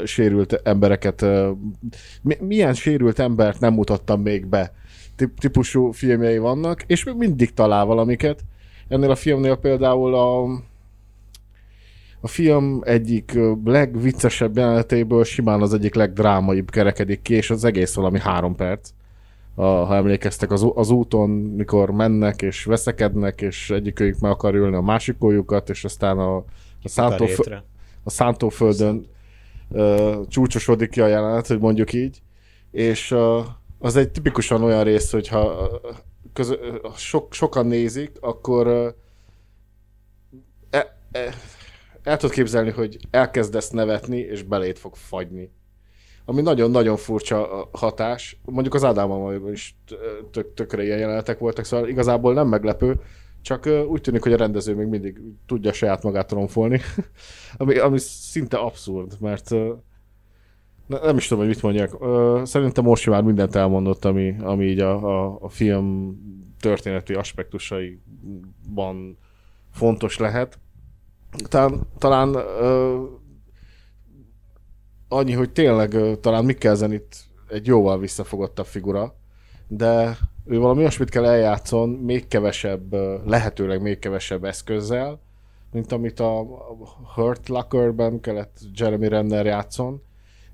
sérült embereket, milyen sérült embert nem mutattam még be típusú filmjei vannak, és mindig talál valamiket. Ennél a filmnél például a film egyik legviccesebb jelenetéből simán az egyik legdrámaibb kerekedik ki, és az egész valami 3 perc. Ha emlékeztek, az úton, mikor mennek és veszekednek, és egyikőjük meg akar ülni a másikójukat, és aztán a szántóföldön csúcsosodik ki a jelenet, hogy mondjuk így, és az egy tipikusan olyan rész, hogyha sokan nézik, akkor el tudod képzelni, hogy elkezdesz nevetni, és belét fog fagyni. Ami nagyon-nagyon furcsa hatás. Mondjuk az Ádámban is tökre ilyen jelenetek voltak, szóval igazából nem meglepő, csak úgy tűnik, hogy a rendező még mindig tudja saját magát romfolni, ami szinte abszurd, mert Nem is tudom, hogy mit mondják. Szerintem Orsi már mindent elmondott, ami így a film történeti aspektusaiban fontos lehet. Talán annyi, hogy tényleg talán Mikkelsen itt egy jóval visszafogottabb figura, de ő valami olyasmit kell eljátszon még kevesebb, lehetőleg még kevesebb eszközzel, mint amit a Hurt Locker-ben kellett Jeremy Renner játszon.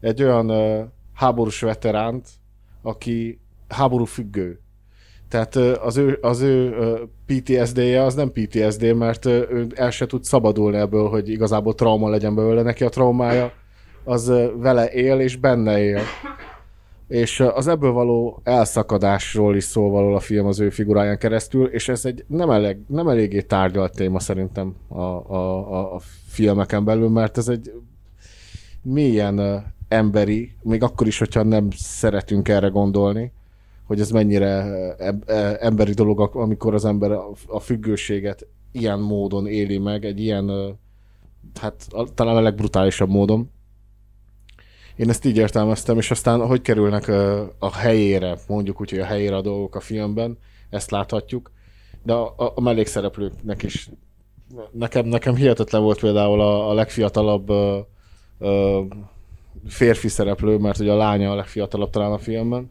Egy olyan háborús veteránt, aki háború függő. Tehát az ő PTSD-je az nem PTSD, mert ő el se tud szabadulni ebből, hogy igazából trauma legyen belőle. Neki a traumája az vele él és benne él. És az ebből való elszakadásról is szól való a film az ő figuráján keresztül, és ez egy nem eléggé tárgyalt téma szerintem a filmeken belül, mert ez egy mélyen emberi, még akkor is, hogyha nem szeretünk erre gondolni, hogy ez mennyire emberi dolog, amikor az ember a függőséget ilyen módon éli meg, egy ilyen, hát talán a legbrutálisabb módon. Én ezt így értelmeztem, és aztán hogy kerülnek a helyére, mondjuk úgy, hogy a helyére a dolgok a filmben, ezt láthatjuk, de a mellékszereplőknek is. Nekem hihetetlen volt például a legfiatalabb férfi szereplő, mert ugye a lánya a legfiatalabb talán a filmben,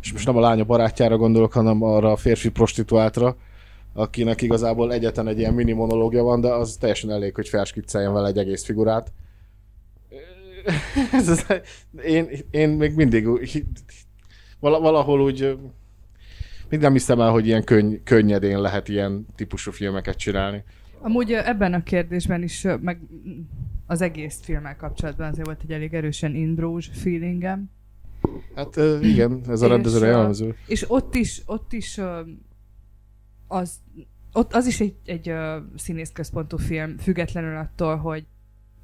és most nem a lánya barátjára gondolok, hanem arra a férfi prostituáltra, akinek igazából egyetlen egy ilyen mini monológia van, de az teljesen elég, hogy felskicceljen vele egy egész figurát. Én még mindig valahol úgy még nem hiszem el, hogy ilyen könnyedén lehet ilyen típusú filmeket csinálni. Amúgy ebben a kérdésben is, meg az egész filmmel kapcsolatban azért volt egy elég erősen indrós feelingem. Hát igen, ez a rendezőre jellemző. És ott is az is egy színészközpontú film, függetlenül attól, hogy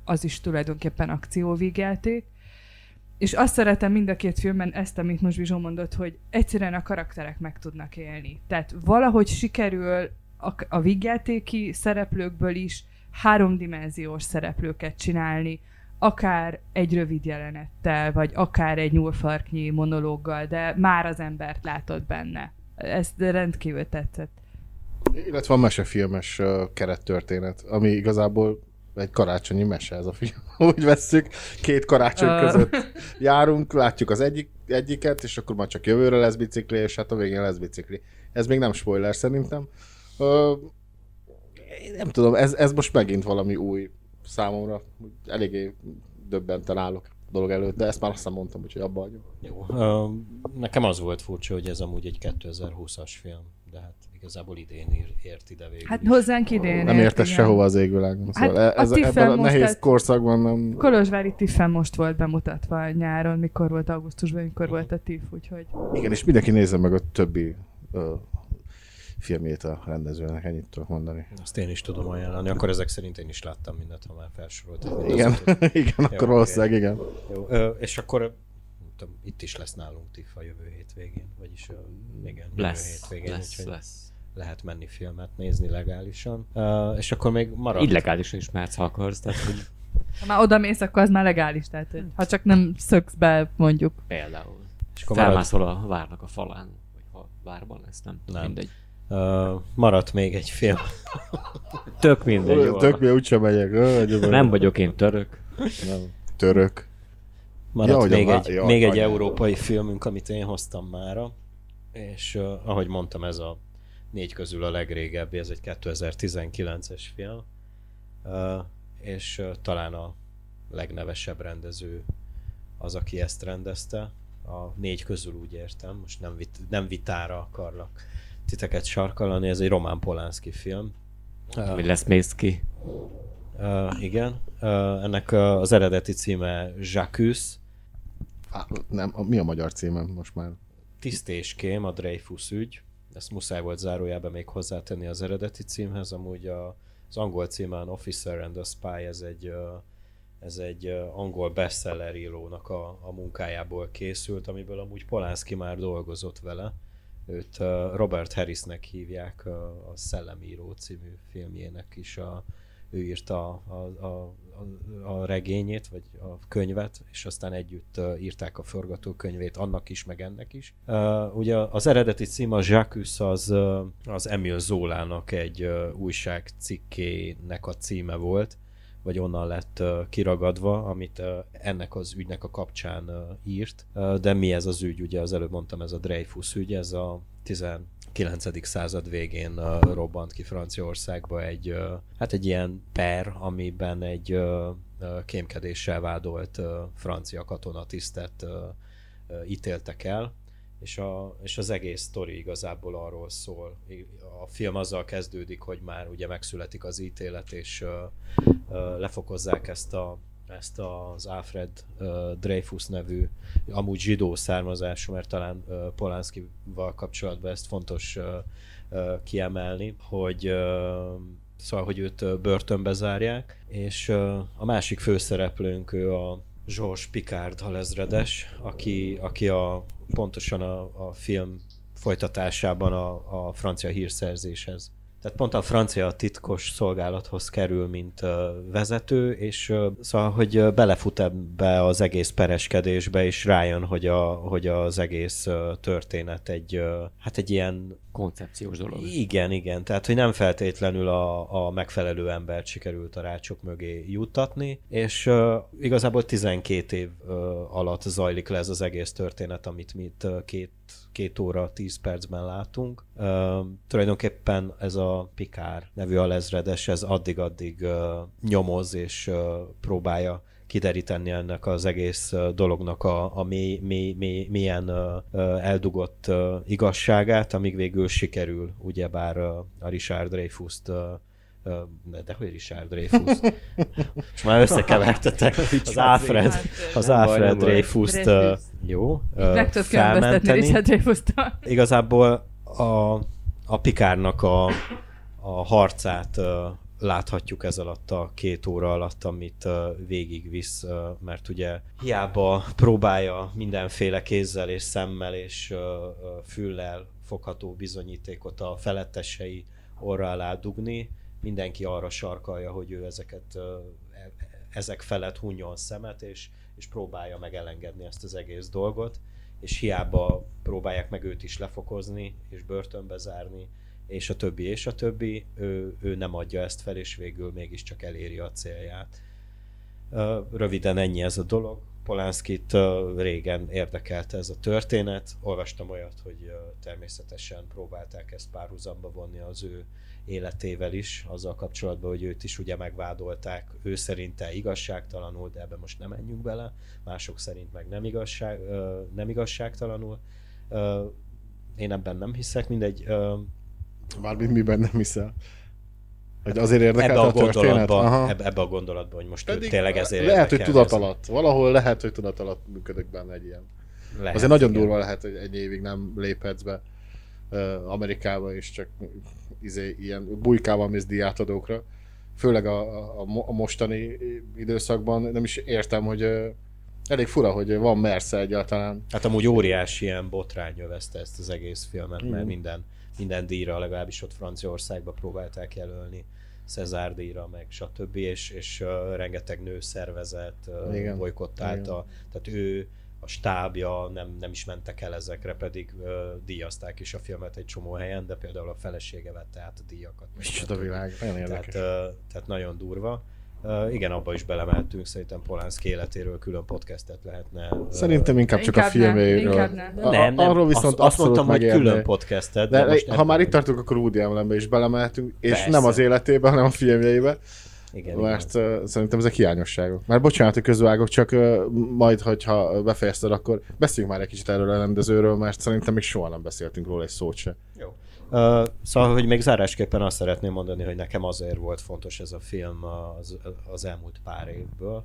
az is tulajdonképpen akcióvígjáték. És azt szeretem mind a két filmben, ezt, amit most Bizsó mondott, hogy egyszerűen a karakterek meg tudnak élni. Tehát valahogy sikerül a vígjátéki szereplőkből is háromdimenziós szereplőket csinálni, akár egy rövid jelenettel, vagy akár egy nyúlfarknyi monológgal, de már az embert látod benne. Ezt rendkívül tetszett. Illetve a mesefilmes kerettörténet, ami igazából egy karácsonyi mese ez a film. Úgy vesszük, két karácsony között járunk, látjuk az egyiket, és akkor már csak jövőre lesz bicikli, és hát a végén lesz bicikli. Ez még nem spoiler szerintem. Nem tudom, ez most megint valami új számomra. Eléggé döbbenten állok a dolog előtt, de ezt már aztán mondtam, úgyhogy abba hagyom. Jó. Nekem az volt furcsa, hogy ez amúgy egy 2020-as film, de hát igazából idén ért ide végül. Hát hozzánk idén. Nem érte sehova az égvilágon. Hát szóval ebben a nehéz korszakban nem... Kolozsvári Tiffen most volt bemutatva nyáron, mikor volt augusztusban, mikor volt a TIFF, úgyhogy... Igen, és mindenki nézze meg a többi filmjét a rendezőnek, ennyit tudok mondani. Azt én is tudom ajánlani, akkor ezek szerint én is láttam mindent, ha már felsoroltam. Igen, igen, akkor valószínűleg igen. Jó. És akkor... Itt is lesz nálunk TIFF a jövő hétvégén, vagyis jövő hétvégén lesz. Lehet menni filmet nézni legálisan, és akkor még marad. Illegálisan is mehetsz, ha akarsz. Tehát, hogy... Ha már oda mész, akkor az már legális, tehát hogy ha csak nem szöksz be, mondjuk. Például. És akkor felmászol a várnak a falán, vagy ha várban lesz, nem. Mindegy. Maradt még egy film. Tök mindegy. Tök mi úgysem megyek. Nem vagyok én török. Nem. Török. Maradt még egy európai filmünk, amit én hoztam mára, és ahogy mondtam, ez a 4 közül a legrégebbi, ez egy 2019-es film, és talán a legnevesebb rendező az, aki ezt rendezte. A 4 közül úgy értem, most nem vitára akarlak titeket sarkalani, ez egy Roman Polanski film. Mi lesz mész ki? Igen, ennek az eredeti címe Jacques. Nem, mi a magyar címem most már? Tisztéském, a Dreyfus ügy. Ezt muszáj volt zárójában még hozzátenni az eredeti címhez. Amúgy az angol címán Officer and a Spy, ez egy angol bestseller írónak a munkájából készült, amiből amúgy Polanski már dolgozott vele. Őt Robert Harrisnek hívják, a Szellemíró című filmjének is a ő írta a regényét, vagy a könyvet, és aztán együtt írták a forgatókönyvét annak is, meg ennek is. Ugye az eredeti cím a Jacques, az Emil Zolának egy újságcikkének a címe volt, vagy onnan lett kiragadva, amit ennek az ügynek a kapcsán írt. De mi ez az ügy? Ugye az előbb mondtam, ez a Dreyfus ügy, ez a 19. század végén robbant ki Franciaországba egy, hát egy ilyen per, amiben egy kémkedéssel vádolt francia katonatisztet ítéltek el, és az egész sztori igazából arról szól. A film azzal kezdődik, hogy már ugye megszületik az ítélet, és lefokozzák ezt az Alfred Dreyfus nevű, amúgy zsidó származású, mert talán Polanszkival kapcsolatban ezt fontos kiemelni, hogy szóval, hogy őt börtönbe zárják, és a másik főszereplőnk ő a Georges Picquart halezredes, aki pontosan a film folytatásában a francia hírszerzéshez. Tehát pont a francia titkos szolgálathoz kerül, mint vezető, és szóval, hogy belefut ebbe az egész pereskedésbe, és rájön, hogy, hogy az egész történet egy, hát egy ilyen... koncepciós dolog. Igen, igen. Tehát, hogy nem feltétlenül a megfelelő embert sikerült a rácsok mögé juttatni, és igazából 12 év alatt zajlik le ez az egész történet, amit mi két óra, 10 percben látunk. Tulajdonképpen ez a Picquart nevű alezredes, ez addig-addig nyomoz és próbálja kideríteni ennek az egész dolognak a milyen eldugott igazságát, amíg végül sikerül, ugyebár a Richard Dreyfust, de hogy Richard Dreyfus? Most már összekevertetek az Alfred Dreyfust felmenteni. Igazából a Picquartnak a harcát láthatjuk ez alatt a két óra alatt, amit végigvisz, mert ugye hiába próbálja mindenféle kézzel és szemmel és füllel fogható bizonyítékot a felettesei orra alá dugni, mindenki arra sarkalja, hogy ő ezek felett hunjon szemet, és próbálja meg elengedni ezt az egész dolgot, és hiába próbálják meg őt is lefokozni, és börtönbe zárni, és a többi, ő nem adja ezt fel, és végül mégiscsak eléri a célját. Röviden ennyi ez a dolog. Polanszkit régen érdekelte ez a történet. Olvastam olyat, hogy természetesen próbálták ezt párhuzamba vonni az ő életével is, azzal kapcsolatban, hogy őt is ugye megvádolták, ő szerinte igazságtalanul, de ebbe most nem menjünk bele, mások szerint meg nem igazságtalanul. Én ebben nem hiszek, mindegy. Bármint miben nem hiszel. Hogy azért érdekelte a történet? Ebbe a gondolatban, hogy most tényleg ezért lehet, hogy tudatalatt. Valahol lehet, hogy tudatalatt működik benne egy ilyen. Lehet, azért nagyon durva lehet, hogy egy évig nem léphetsz be Amerikába, és csak ilyen bujkával mész diátadókra. Főleg a mostani időszakban nem is értem, hogy elég fura, hogy van mersze egyáltalán. Hát amúgy óriási ilyen botrány övezte ezt az egész filmet, mert minden díjra, legalábbis ott Franciaországban próbálták jelölni, César díjra, meg stb. És rengeteg nőszervezet bolykottálta. Tehát ő, a stábja nem is mentek el ezekre, pedig díjazták is a filmet egy csomó helyen, de például a felesége vette át a díjakat. Micsoda világ, nagyon érdekes. Tehát nagyon durva. Igen, abba is belemeltünk, szerintem Polanszki életéről külön podcastet lehetne. Szerintem inkább csak a filméről. Nem, viszont azt mondtam, hogy külön podcastet. De ha már itt tartunk, akkor Woody Allenbe is belemeltünk, és persze. Nem az életébe, hanem a filmjeibe. Igen, mert szerintem ezek hiányosságok. Már bocsánat, hogy közvágok, csak majd, hogyha befejezted, akkor beszéljünk már egy kicsit erről a rendezőről, mert szerintem még soha nem beszéltünk róla egy szót se. Jó. Szóval, hogy még zárásképpen azt szeretném mondani, hogy nekem azért volt fontos ez a film az elmúlt pár évből,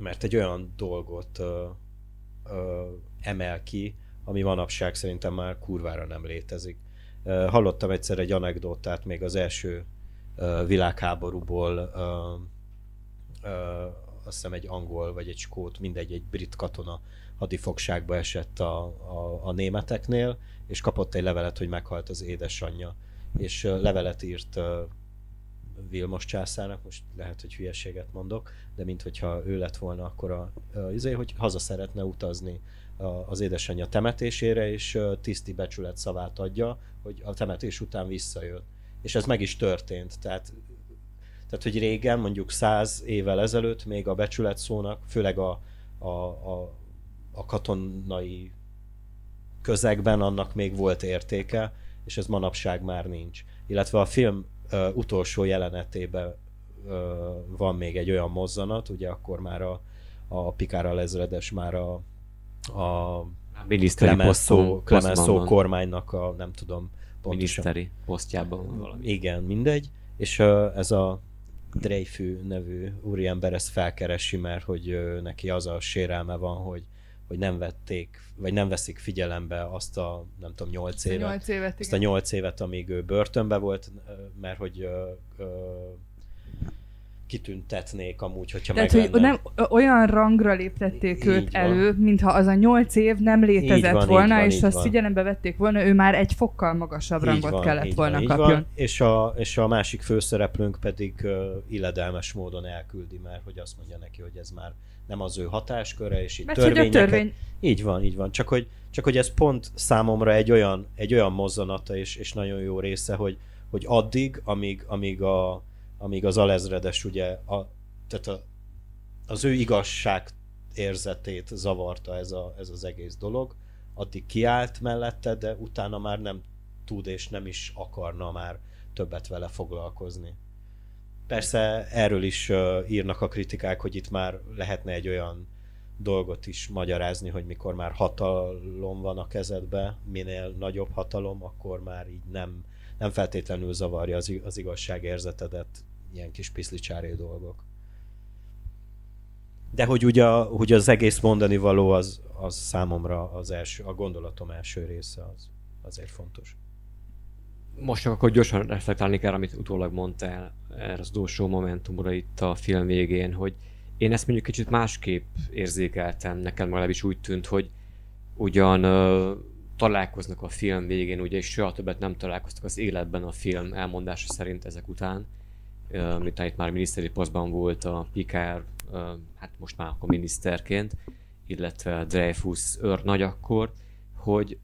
mert egy olyan dolgot emel ki, ami manapság szerintem már kurvára nem létezik. Hallottam egyszer egy anekdotát még az első világháborúból, azt hiszem egy angol vagy egy skót, mindegy, egy brit katona hadifogságba esett a németeknél, és kapott egy levelet, hogy meghalt az édesanyja, és levelet írt Vilmos császárnak, most lehet, hogy hülyeséget mondok, de minthogyha ő lett volna, akkor hogy haza szeretne utazni az édesanyja temetésére, és tiszti becsület szavát adja, hogy a temetés után visszajön. És ez meg is történt. Tehát hogy régen, mondjuk 100 évvel ezelőtt még a becsület szónak, főleg a katonai közegben annak még volt értéke, és ez manapság már nincs. Illetve a film utolsó jelenetében van még egy olyan mozzanat, ugye akkor már a Picquart alezredes már a Clemenceau kormánynak a, nem tudom pontosan. Miniszteri posztjában van valami. Igen, mindegy. És ez a Dreyfus nevű úriember ezt felkeresi, mert hogy neki az a sérelme van, hogy nem vették, vagy nem veszik figyelembe azt a, nem tudom, 8 évet, azt a 8 évet, amíg ő börtönbe volt, mert hogy kitüntetnék amúgy, hogyha tehát, megvenne. Hogy nem, olyan rangra léptették őt elő, mintha az a 8 év nem létezett volna, és azt figyelembe vették volna, ő már egy fokkal magasabb rangot kellett volna kapjon. És a másik főszereplőnk pedig illedelmes módon elküldi, mert hogy azt mondja neki, hogy ez már nem az ő hatásköre, és itt törvényeket... Így van. Csak hogy ez pont számomra egy olyan mozzanata és nagyon jó része, hogy addig, amíg az alezredes ugye, az ő igazság érzetét zavarta ez az egész dolog, addig kiállt mellette, de utána már nem tud és nem is akarna már többet vele foglalkozni. Persze erről is írnak a kritikák, hogy itt már lehetne egy olyan dolgot is magyarázni, hogy mikor már hatalom van a kezedbe, minél nagyobb hatalom, akkor már így nem feltétlenül zavarja az igazságérzetedet ilyen kis piszlicsári dolgok. De hogy ugye hogy az egész mondani való az számomra az első, a gondolatom első része az azért fontos. Most csak akkor gyorsan reflektálni kell, amit utólag mondtál erre az utolsó momentumra itt a film végén, hogy én ezt mondjuk kicsit másképp érzékeltem, nekem legalábbis úgy tűnt, hogy ugyan találkoznak a film végén, ugye, és soha többet nem találkoztak az életben a film elmondása szerint ezek után, mint itt már miniszteri posztban volt a Picquart, hát most már akkor miniszterként, illetve Dreyfus őrnagy akkor, hogy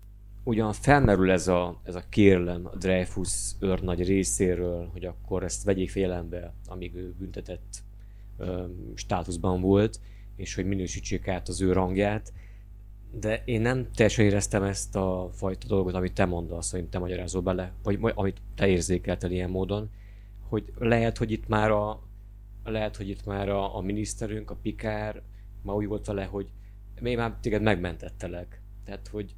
ugyan felmerül ez a kérelem a Dreyfus őrnagy részéről, hogy akkor ezt vegyék figyelembe, amíg ő büntetett státuszban volt, és hogy minősítsék át az ő rangját, de én nem teljesen éreztem ezt a fajta dolgot, amit te mondasz, hogy te magyarázol bele, vagy amit te érzékelted ilyen módon, hogy lehet, hogy itt már a miniszterünk, a Picquart már úgy volt vele, hogy én már téged megmentettelek. Tehát, hogy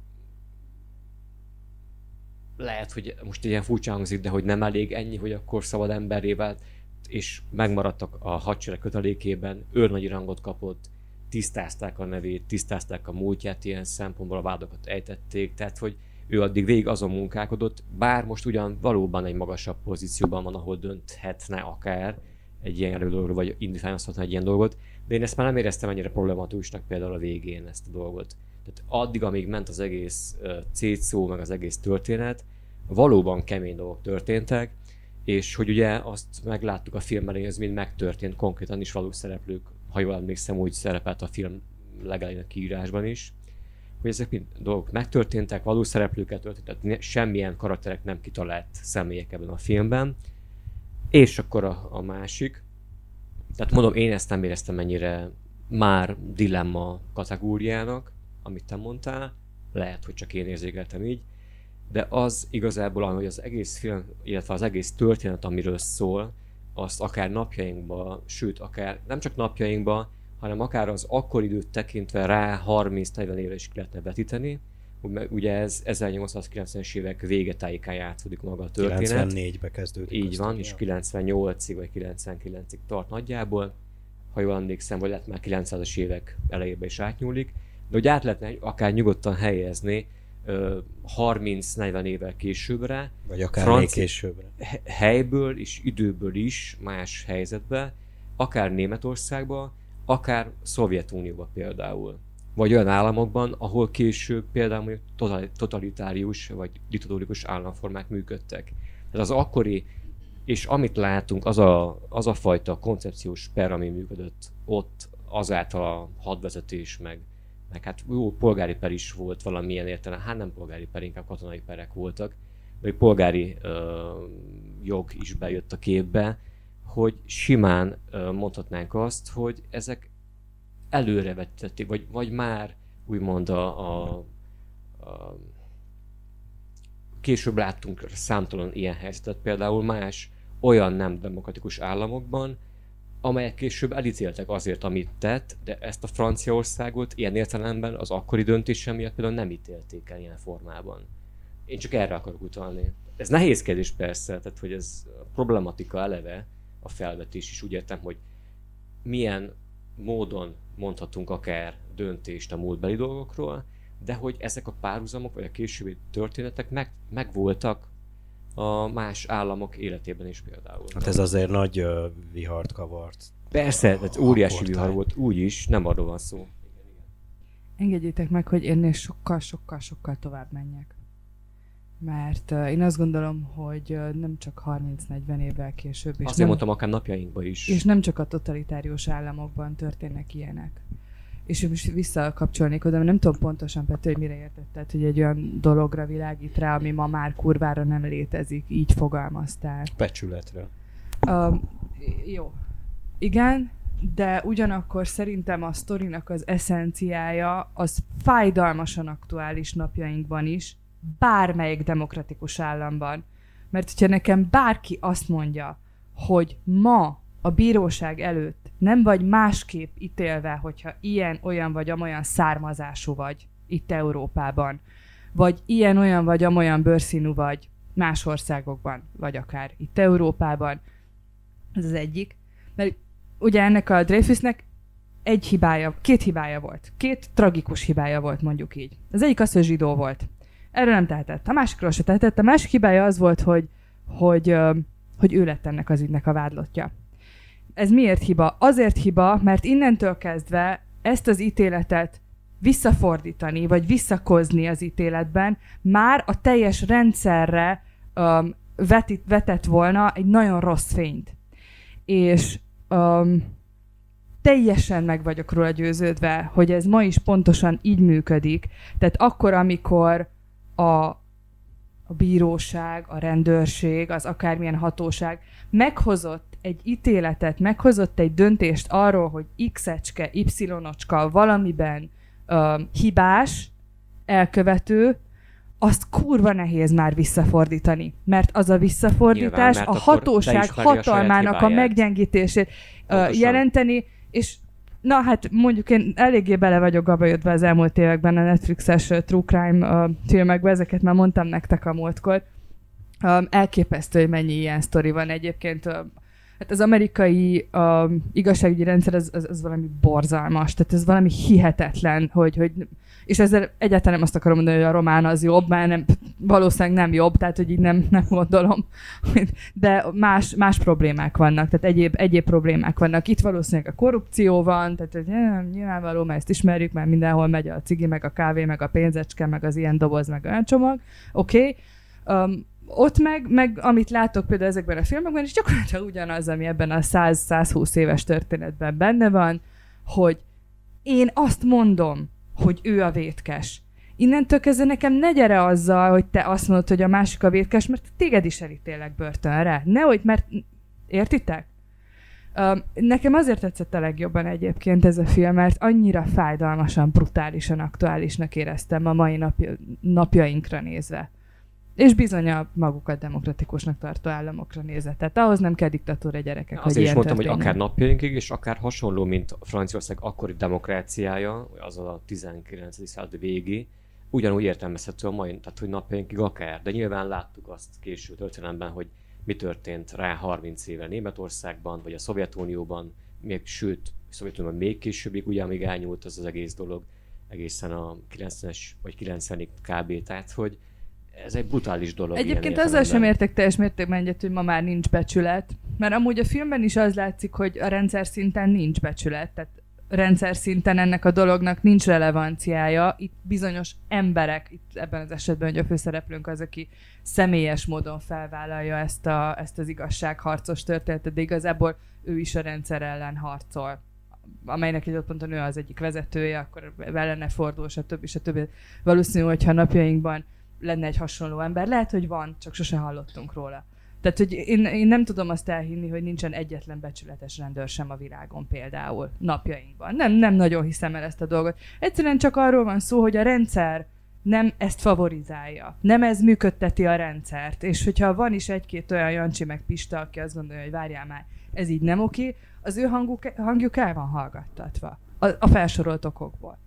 lehet, hogy most ilyen furcsa hangzik, de hogy nem elég ennyi, hogy akkor szabad emberré vált, és megmaradtak a hadsereg kötelékében, őrnagyi rangot kapott, tisztázták a nevét, tisztázták a múltját, ilyen szempontból a vádakat ejtették, tehát hogy ő addig végig azon munkálkodott, bár most ugyan valóban egy magasabb pozícióban van, ahol dönthetne akár egy ilyen dolgot, vagy indítványozhatna egy ilyen dolgot, de én ezt már nem éreztem ennyire problematikusnak például a végén ezt a dolgot. Tehát addig, amíg ment az egész cétszó, meg az egész történet, valóban kemény dolgok történtek, és hogy ugye azt megláttuk a filmben, hogy ez mind megtörtént, konkrétan is valós szereplők, ha jól emlékszem, úgy szerepelt a film legalább a kiírásban is, hogy ezek mind dolgok megtörténtek, valós szereplőkkel történt, tehát semmilyen karakterek nem kitalált személyek ebben a filmben. És akkor a másik, tehát mondom, én ezt nem éreztem ennyire már dilemma kategóriának, amit te mondtál, lehet, hogy csak én érzékeltem így, de az igazából, ahogy az egész film, illetve az egész történet, amiről szól, azt akár napjainkban, sőt, akár nem csak napjainkban, hanem akár az akkori időt tekintve rá 30-40 évre is lehetne vetíteni. Ugye ez 1890-es évek vége tájékán játszódik maga a történet. 94-ben kezdődik. Így van, és 98-ig vagy 99-ig tart nagyjából. Ha jól emlékszem, vagy lehet már 900-as évek elejébe is átnyúlik. De hogy át lehetne akár nyugodtan helyezni 30-40 évvel későbbre. Vagy akár még későbbre. Helyből és időből is más helyzetbe, akár Németországba, akár Szovjetunióba például. Vagy olyan államokban, ahol később például totalitárius vagy diktatórikus államformák működtek. Tehát az akkori és amit látunk, az a fajta koncepciós per, ami működött ott, azáltal a hadvezetés, meg hát jó polgári per is volt valamilyen értelem, hát nem polgári per, inkább katonai perek voltak, vagy polgári jog is bejött a képbe, hogy simán mondhatnánk azt, hogy ezek előrevetették, vagy már úgymond a később láttunk számtalan ilyen helyzetet, például más olyan nem demokratikus államokban, amelyek később elítéltek azért, amit tett, de ezt a Franciaországot ilyen értelemben az akkori döntése miatt például nem ítélték el ilyen formában. Én csak erre akarok utalni. Ez nehéz kérdés persze, tehát hogy ez a problematika eleve, a felvetés is, úgy értem, hogy milyen módon mondhatunk akár döntést a múltbeli dolgokról, de hogy ezek a párhuzamok vagy a későbbi történetek megvoltak a más államok életében is például. Hát ez azért nagy vihart kavart. Persze, ez óriási vihar volt, úgyis, nem arról van szó. Engedjétek meg, hogy ennél sokkal tovább menjek. Mert én azt gondolom, hogy nem csak 30-40 évvel később. És azt nem mondtam, akár napjainkban is. És nem csak a totalitárius államokban történnek ilyenek. És én most visszakapcsolnék oda, mert nem tudom pontosan, Peti, hogy mire értetted, hogy egy olyan dologra világít rá, ami ma már kurvára nem létezik, így fogalmaztál. Becsületre. Jó. Igen, de ugyanakkor szerintem a sztorinak az eszenciája az fájdalmasan aktuális napjainkban is, bármelyik demokratikus államban. Mert hogyha nekem bárki azt mondja, hogy ma a bíróság előtt nem vagy másképp ítélve, hogyha ilyen, olyan vagy amolyan származású vagy itt Európában, vagy ilyen, olyan vagy amolyan bőrszínű vagy más országokban, vagy akár itt Európában. Ez az egyik. Mert ugye ennek a Dreyfusnek két hibája volt. Két tragikus hibája volt, mondjuk így. Az egyik az, hogy zsidó volt. Erről nem tehetett. A másikról se tehetett. A másik hibája az volt, hogy ő lett ennek az ügynek a vádlottja. Ez miért hiba? Azért hiba, mert innentől kezdve ezt az ítéletet visszafordítani, vagy visszakozni az ítéletben már a teljes rendszerre vetett volna egy nagyon rossz fényt. És teljesen meg vagyok róla győződve, hogy ez ma is pontosan így működik. Tehát akkor, amikor a bíróság, a rendőrség, az akármilyen hatóság meghozott egy ítéletet, meghozott egy döntést arról, hogy x-ecske, y-ocska valamiben hibás, elkövető, azt kurva nehéz már visszafordítani. Mert az a visszafordítás nyilván, a hatóság hatalmának a meggyengítését jelenteni, és na hát mondjuk én eléggé bele vagyok gabajöttve az elmúlt években a Netflixes true crime filmekben, ezeket már mondtam nektek a múltkor. Elképesztő, hogy mennyi ilyen sztori van egyébként. Hát az amerikai igazságügyi rendszer az valami borzalmas, tehát ez valami hihetetlen, hogy és ezzel egyáltalán nem azt akarom mondani, hogy a román az jobb, mert nem, valószínűleg nem jobb, tehát hogy így nem gondolom, de más problémák vannak, tehát egyéb problémák vannak. Itt valószínűleg a korrupció van, tehát hogy nyilvánvaló, mert ezt ismerjük, mert mindenhol megy a cigi, meg a kávé, meg a pénzecske, meg az ilyen doboz, meg olyan csomag, oké. Ott meg amit látok például ezekben a filmekben, és gyakorlatilag ugyanaz, ami ebben a 100-120 éves történetben benne van, hogy én azt mondom, hogy ő a vétkes. Innentől kezdve nekem ne gyere azzal, hogy te azt mondod, hogy a másik a vétkes, mert téged is elítélek börtönre. Nehogy, mert értitek? Nekem azért tetszett a legjobban egyébként ez a film, mert annyira fájdalmasan, brutálisan aktuálisnak éreztem a mai napjainkra nézve. És bizony a magukat demokratikusnak tartó államokra nézett. Tehát ahhoz nem kell diktatúra, gyerekek, hogy ilyen történjen. Azért is mondtam, hogy akár napjainkig, és akár hasonló, mint Franciaország akkori demokráciája, az a 19. század végi, ugyanúgy értelmezhető a mai, tehát hogy napjainkig akár. De nyilván láttuk azt késő történelemben, hogy mi történt rá 30 éve Németországban, vagy a Szovjetunióban, Szovjetunióban még későbbig, ugye amíg elnyúlt ez az egész dolog, egészen a 90-es vagy 90-ig kb. Tehát, hogy ez egy brutális dolog. Egyébként azzal sem értek teljes mértékben egyet, hogy ma már nincs becsület, mert amúgy a filmben is az látszik, hogy a rendszer szinten nincs becsület, tehát rendszer szinten ennek a dolognak nincs relevanciája. Itt bizonyos emberek, itt ebben az esetben, hogy a főszereplőnk az, aki személyes módon felvállalja ezt az igazságharcos történetet, de igazából ő is a rendszer ellen harcol, amelynek egy adott ponton ő az egyik vezetője, akkor ellene fordul, stb. Valószínű, hogyha napjainkban lenne egy hasonló ember. Lehet, hogy van, csak sosem hallottunk róla. Tehát, hogy én nem tudom azt elhinni, hogy nincsen egyetlen becsületes rendőr sem a világon például napjainkban. Nem nagyon hiszem el ezt a dolgot. Egyszerűen csak arról van szó, hogy a rendszer nem ezt favorizálja. Nem ez működteti a rendszert. És hogyha van is egy-két olyan Jancsi meg Pista, aki azt gondolja, hogy várjál már, ez így nem oké, az ő hangjuk el van hallgattatva. A felsorolt okokból.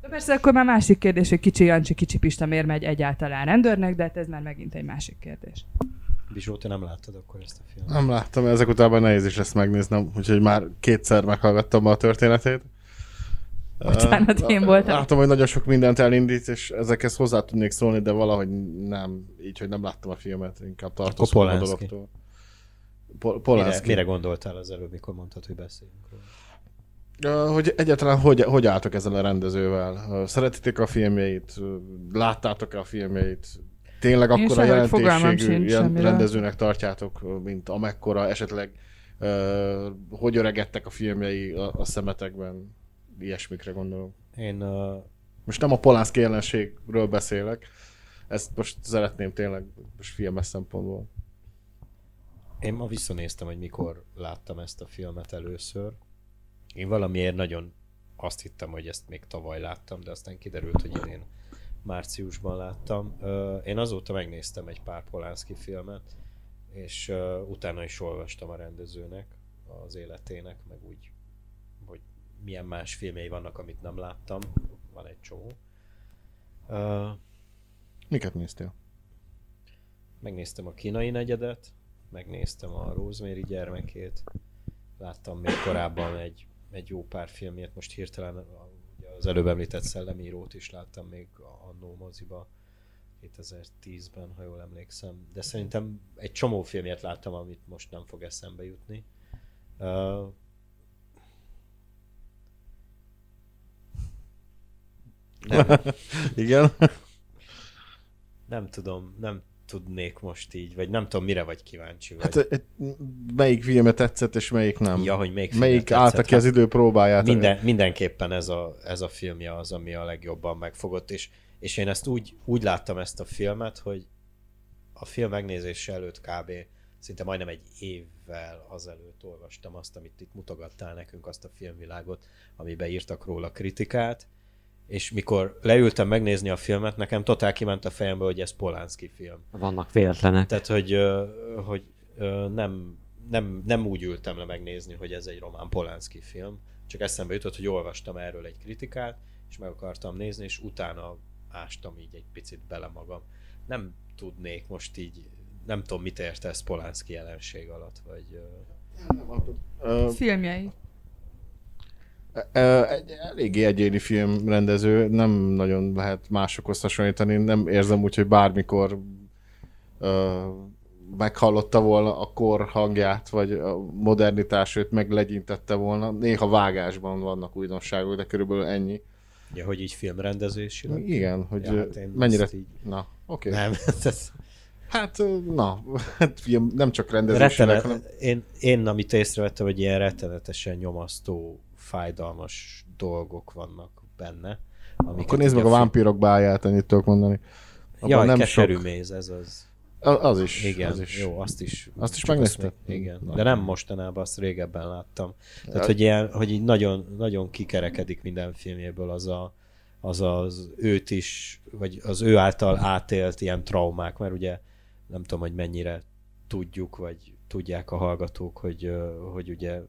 De persze akkor már másik kérdés, hogy kicsi Jancsi, kicsi Pista miért megy egyáltalán rendőrnek, de hát ez már megint egy másik kérdés. Bizsó, te nem láttad akkor ezt a filmet? Nem láttam, ezek utában nehéz is ezt megnéznem, úgyhogy már kétszer meghallgattam a történetét. Bocsánat, én voltam. Láttam, hogy nagyon sok mindent elindít, és ezekhez hozzá tudnék szólni, de valahogy nem, így, hogy nem láttam a filmet, inkább tartózkodom a dologtól. Polanski. Mire gondoltál az előbb, mikor mondtad, hogy beszéljünk róla? Hogy egyáltalán hogy álltok ezzel a rendezővel? Szeretitek a filmjeit? Láttátok-e a filmjeit? Tényleg akkora jelentőségű rendezőnek tartjátok, mint amekkora, esetleg hogy öregedtek a filmjei a szemetekben, ilyesmikre gondolom. Én most nem a Polanski jelenségről beszélek, ezt most szeretném tényleg most filmes szempontból. Én ma visszanéztem, hogy mikor láttam ezt a filmet először. Én valamiért nagyon azt hittem, hogy ezt még tavaly láttam, de aztán kiderült, hogy én márciusban láttam. Én azóta megnéztem egy pár Polanski filmet, és utána is olvastam a rendezőnek, az életének, meg úgy, hogy milyen más filmjei vannak, amit nem láttam. Van egy csomó. Miket néztél? Megnéztem a Kínai negyedet, megnéztem a Rosemary gyermekét, láttam még korábban egy jó pár filmjét, most hirtelen az előbb említett Szellemírót is láttam még annó moziba 2010-ben, ha jól emlékszem. De szerintem egy csomó filmjét láttam, amit most nem fog eszembe jutni. Igen? Nem tudom, nem tudnék most így, vagy nem tudom, mire vagy kíváncsi vagy. Hát melyik filmet tetszett, és melyik nem? Ja, hogy melyik állta ki az idő próbáját? Mindenképpen ez a filmje az, ami a legjobban megfogott, és én ezt úgy láttam ezt a filmet, hogy a film megnézése előtt kb. Szinte majdnem egy évvel azelőtt olvastam azt, amit itt mutogattál nekünk, azt a filmvilágot, amiben írtak róla kritikát, és mikor leültem megnézni a filmet, nekem totál kiment a fejembe, hogy ez Polanski film. Vannak véletlenek. Tehát, hogy nem úgy ültem le megnézni, hogy ez egy Roman Polanski film, csak eszembe jutott, hogy olvastam erről egy kritikát, és meg akartam nézni, és utána ástam így egy picit bele magam. Nem tudnék most így, nem tudom, mit érte ez Polanski jelenség alatt, vagy... Filmjei. Egy eléggé egyéni filmrendező, nem nagyon lehet másokhoz hasonlítani, nem érzem úgy, hogy bármikor meghallotta volna a kor hangját, vagy a modernitás őt meglegyintette volna. Néha vágásban vannak újdonságok, de körülbelül ennyi. Ja, hogy így filmrendezésileg? Igen, hogy ja, hát mennyire... Így... Na, oké. Okay. Nem, ez... Hát, na, film, nem csak rendezésileg, hanem... Én, amit észrevettem, hogy ilyen rettenetesen nyomasztó, fájdalmas dolgok vannak benne. Akkor nézd meg a Vámpírok báját, ennyit tudok mondani. Abban jaj, nem keserűméz, ez az. Az is. Igen, az is. Jó, azt is megnézted. Igen, de nem mostanában, azt régebben láttam. Tehát, hogy így nagyon, nagyon kikerekedik minden filmjéből az őt is, vagy az ő által átélt ilyen traumák, mert ugye nem tudom, hogy mennyire tudjuk, vagy tudják a hallgatók, hogy ugye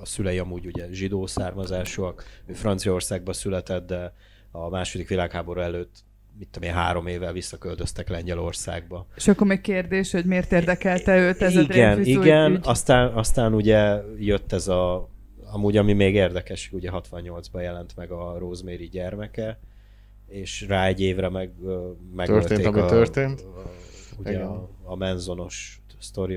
a szülei amúgy ugye zsidó származásúak, ő Franciaországban született, de a második világháború előtt, mit tudom én, 3 évvel visszaköltöztek Lengyelországba. És akkor még kérdés, hogy miért érdekelte őt ez a Dreyfus ügy? Igen, aztán ugye jött ez a, amúgy ami még érdekes, ugye 68-ban jelent meg a Rosemary gyermeke, és rá egy évre megölték a menzonos sztori,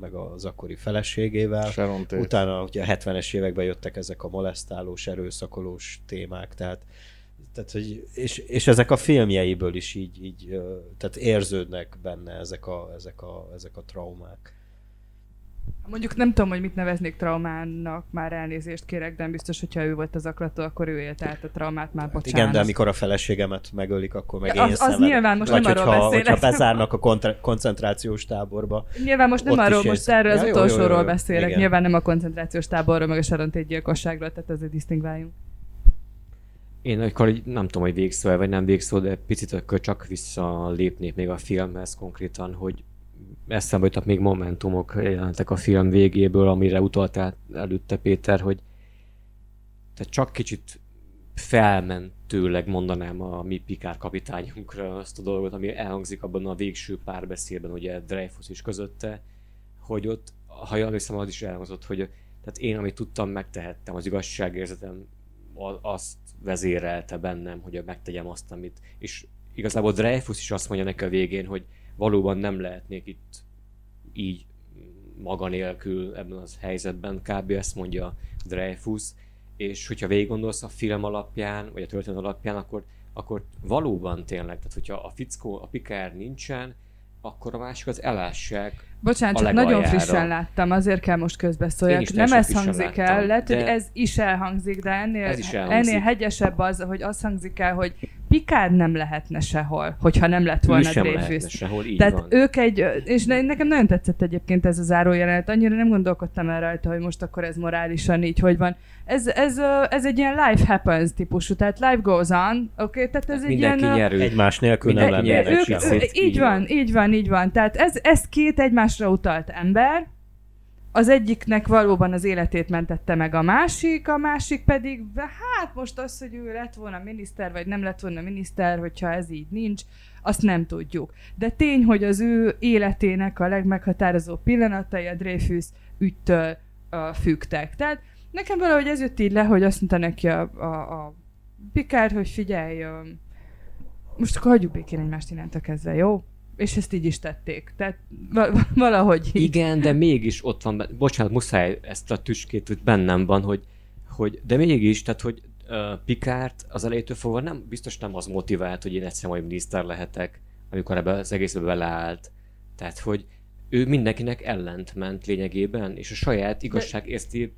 meg az akkori feleségével. Utána ugye a 70-es években jöttek ezek a molesztálós, erőszakolós témák, tehát hogy, és ezek a filmjeiből is így tehát érződnek benne ezek a traumák. Mondjuk nem tudom, hogy mit neveznék traumának, már elnézést kérek, de biztos, hogyha ő volt az zaklató, akkor ő élt át a traumát, már bocsánat. Igen, de amikor a feleségemet megölik, akkor meg én szemem. Az nyilván most nem arról beszélek. Hogyha bezárnak a koncentrációs táborba. Nyilván most nem arról, most erről az utolsóról beszélek. Igen. Nyilván nem a koncentrációs táborról, meg a sarontétgyilkosságról, tehát azért disztingváljunk. Én akkor nem tudom, hogy végszó vagy nem végszó, de picit akkor csak visszalépnék még a filmhez konkrétan, hogy eszembe jutott, még momentumok jelentek a film végéből, amire utaltál előtte, Péter, hogy te csak kicsit felmentőleg mondanám a mi Picquart kapitányunkra azt a dolgot, ami elhangzik abban a végső párbeszédben, ugye Dreyfus is közötte, hogy ott, ha jól emlékszem, az is elhangzott, hogy tehát én, amit tudtam, megtehettem, az igazságérzetem azt vezérelte bennem, hogy megtegyem azt, amit... És igazából Dreyfus is azt mondja neki a végén, hogy valóban nem lehetnék itt így maga nélkül ebben az helyzetben, kb. Ezt mondja Dreyfus, és hogyha végiggondolsz a film alapján, vagy a történet alapján, akkor valóban tényleg, tehát hogyha a fickó, a Picquart nincsen, akkor a másik az elássák. Bocsánat, csak nagyon frissen láttam, azért kell most közbeszóljak. Nem ez hangzik el, lehet, hogy ez is elhangzik, de ennél hegyesebb az, hogy azt hangzik el, hogy Picquart nem lehetne sehol, hogyha nem lett volna Dreyfus. Tehát van. Ők és nekem nagyon tetszett egyébként ez a zárójelenet, annyira nem gondolkodtam el rajta, hogy most akkor ez morálisan így hogy van. Ez egy ilyen life happens típusú, tehát life goes on, oké? Tehát ez egy ilyen... Mindenki nyerő, egymás nélkül nem lennének sem. Így van. Tehát ez két egymásra utalt ember, az egyiknek valóban az életét mentette meg a másik pedig, hát most az, hogy ő lett volna miniszter, vagy nem lett volna miniszter, hogyha ez így nincs, azt nem tudjuk. De tény, hogy az ő életének a legmeghatározó pillanatai a Dreyfus ügytől függtek. Tehát nekem valahogy ez jött így le, hogy azt mondta neki a Picquart, hogy figyelj, most akkor hagyjuk békén egymást innentől kezdve, jó? És ezt így is tették. Tehát valahogy így. Igen, de mégis ott van, bocsánat, muszáj ezt a tüskét, hogy bennem van, hogy de mégis, tehát hogy Picquart az elejétől fogva nem, biztos nem az motivált, hogy én egyszer majd miniszter lehetek, amikor ebbe az egészbe beleállt. Tehát, hogy ő mindenkinek ellentment lényegében, és a saját igazságérzéből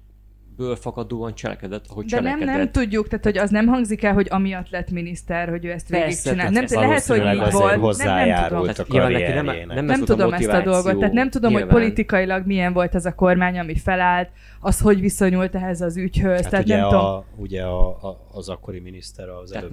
fakadóan cselekedett, ahogy cselekedett. De nem tudjuk, tehát hogy az nem hangzik el, hogy amiatt lett miniszter, hogy ő ezt végigcsinál. Nem lehet, hogy így volt. Nem tudom ezt a dolgot, tehát nem tudom, nyilván, hogy politikailag milyen volt ez a kormány, ami felállt, az hogy viszonyult ehhez az ügyhöz. Hát tehát ugye nem tudom. Ugye az akkori miniszter az előbb.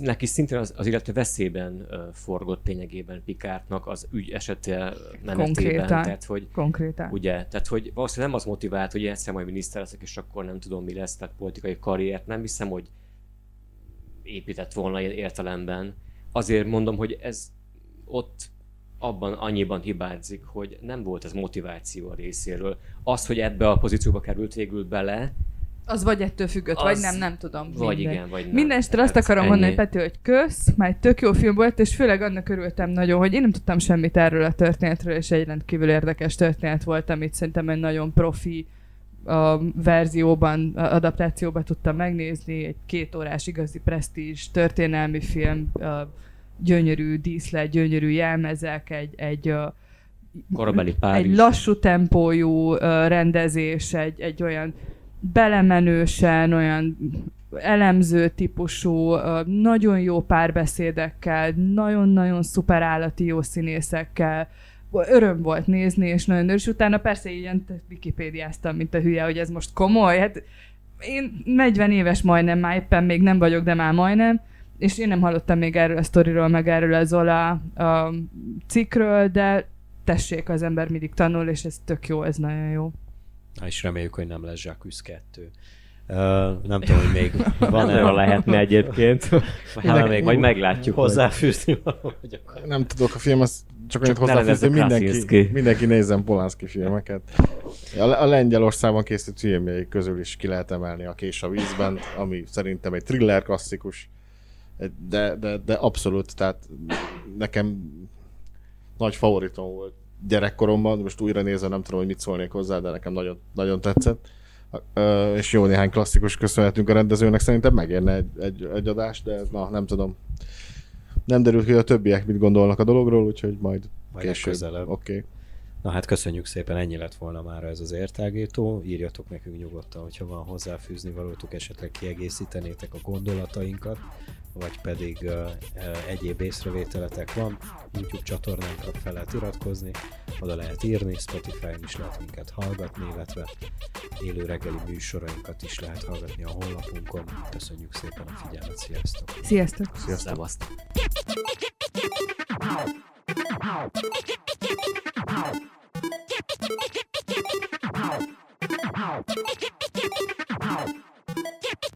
Neki szintén az illető veszélyben forgott lényegében Picquartnak az ügy esete menetében. Konkrétan. Ugye, tehát hogy valószínűleg nem az motivált, hogy egyszer majd miniszter leszek, és akkor nem tudom, mi lesz, tehát politikai karriert nem hiszem, hogy épített volna ilyen értelemben. Azért mondom, hogy ez ott abban annyiban hibázik, hogy nem volt ez motiváció a részéről. Az, hogy ebbe a pozícióba került végül bele... Az vagy ettől függött, vagy nem tudom. Vagy minden. Igen, vagy nem. Mindenestre azt akarom mondani, Peti, hogy kösz, már egy tök jó film volt, és főleg annak örültem nagyon, hogy én nem tudtam semmit erről a történetről, és egy rendkívül érdekes történet volt, amit szerintem egy nagyon profi verzióban, adaptációban tudtam megnézni, egy 2 órás igazi presztízs történelmi film, gyönyörű díszlet, gyönyörű jelmezek, egy lassú tempójú rendezés, egy olyan belemenősen, olyan elemző típusú, nagyon jó párbeszédekkel, nagyon-nagyon szuper állati jó színészekkel, öröm volt nézni, és nagyon örös. Utána persze ilyen wikipédiáztam, mint a hülye, hogy ez most komoly. Hát én 40 éves majdnem, már éppen még nem vagyok, de már majdnem, és én nem hallottam még erről a sztoriról, meg erről a Zola cikkről, de tessék, az ember mindig tanul, és ez tök jó, ez nagyon jó. És reméljük, hogy nem lesz Jacques 2. Nem tudom, hogy még van-e lehetne egyébként. Vagy meglátjuk. Hozzáfűzni valahogy. Nem tudok, a film az csak annyit hozzáfűzni, mindenki nézzen Polanski filmeket. A Lengyelországban készített filmjeik közül is ki lehet emelni a Kés a vízben, ami szerintem egy thriller klasszikus, de abszolút, tehát nekem nagy favoritom volt gyerekkoromban, most újra nézve nem tudom, hogy mit szólnék hozzá, de nekem nagyon, nagyon tetszett. És jó néhány klasszikus köszönhetünk a rendezőnek, szerintem megérne egy adást, de na, nem tudom. Nem derül ki, a többiek mit gondolnak a dologról, úgyhogy majd később. Közelebb. Okay. Na hát köszönjük szépen, ennyi lett volna már ez az értágító. Írjatok nekünk nyugodtan, hogyha van hozzáfűzni valótok, esetleg kiegészítenétek a gondolatainkat, vagy pedig egyéb észrevételetek van. YouTube csatornánkra fel lehet iratkozni, oda lehet írni, Spotify-n is lehet minket hallgatni, illetve élő reggeli műsorainkat is lehet hallgatni a honlapunkon. Köszönjük szépen a figyelmet, sziasztok! Sziasztok! Szevasztok! How?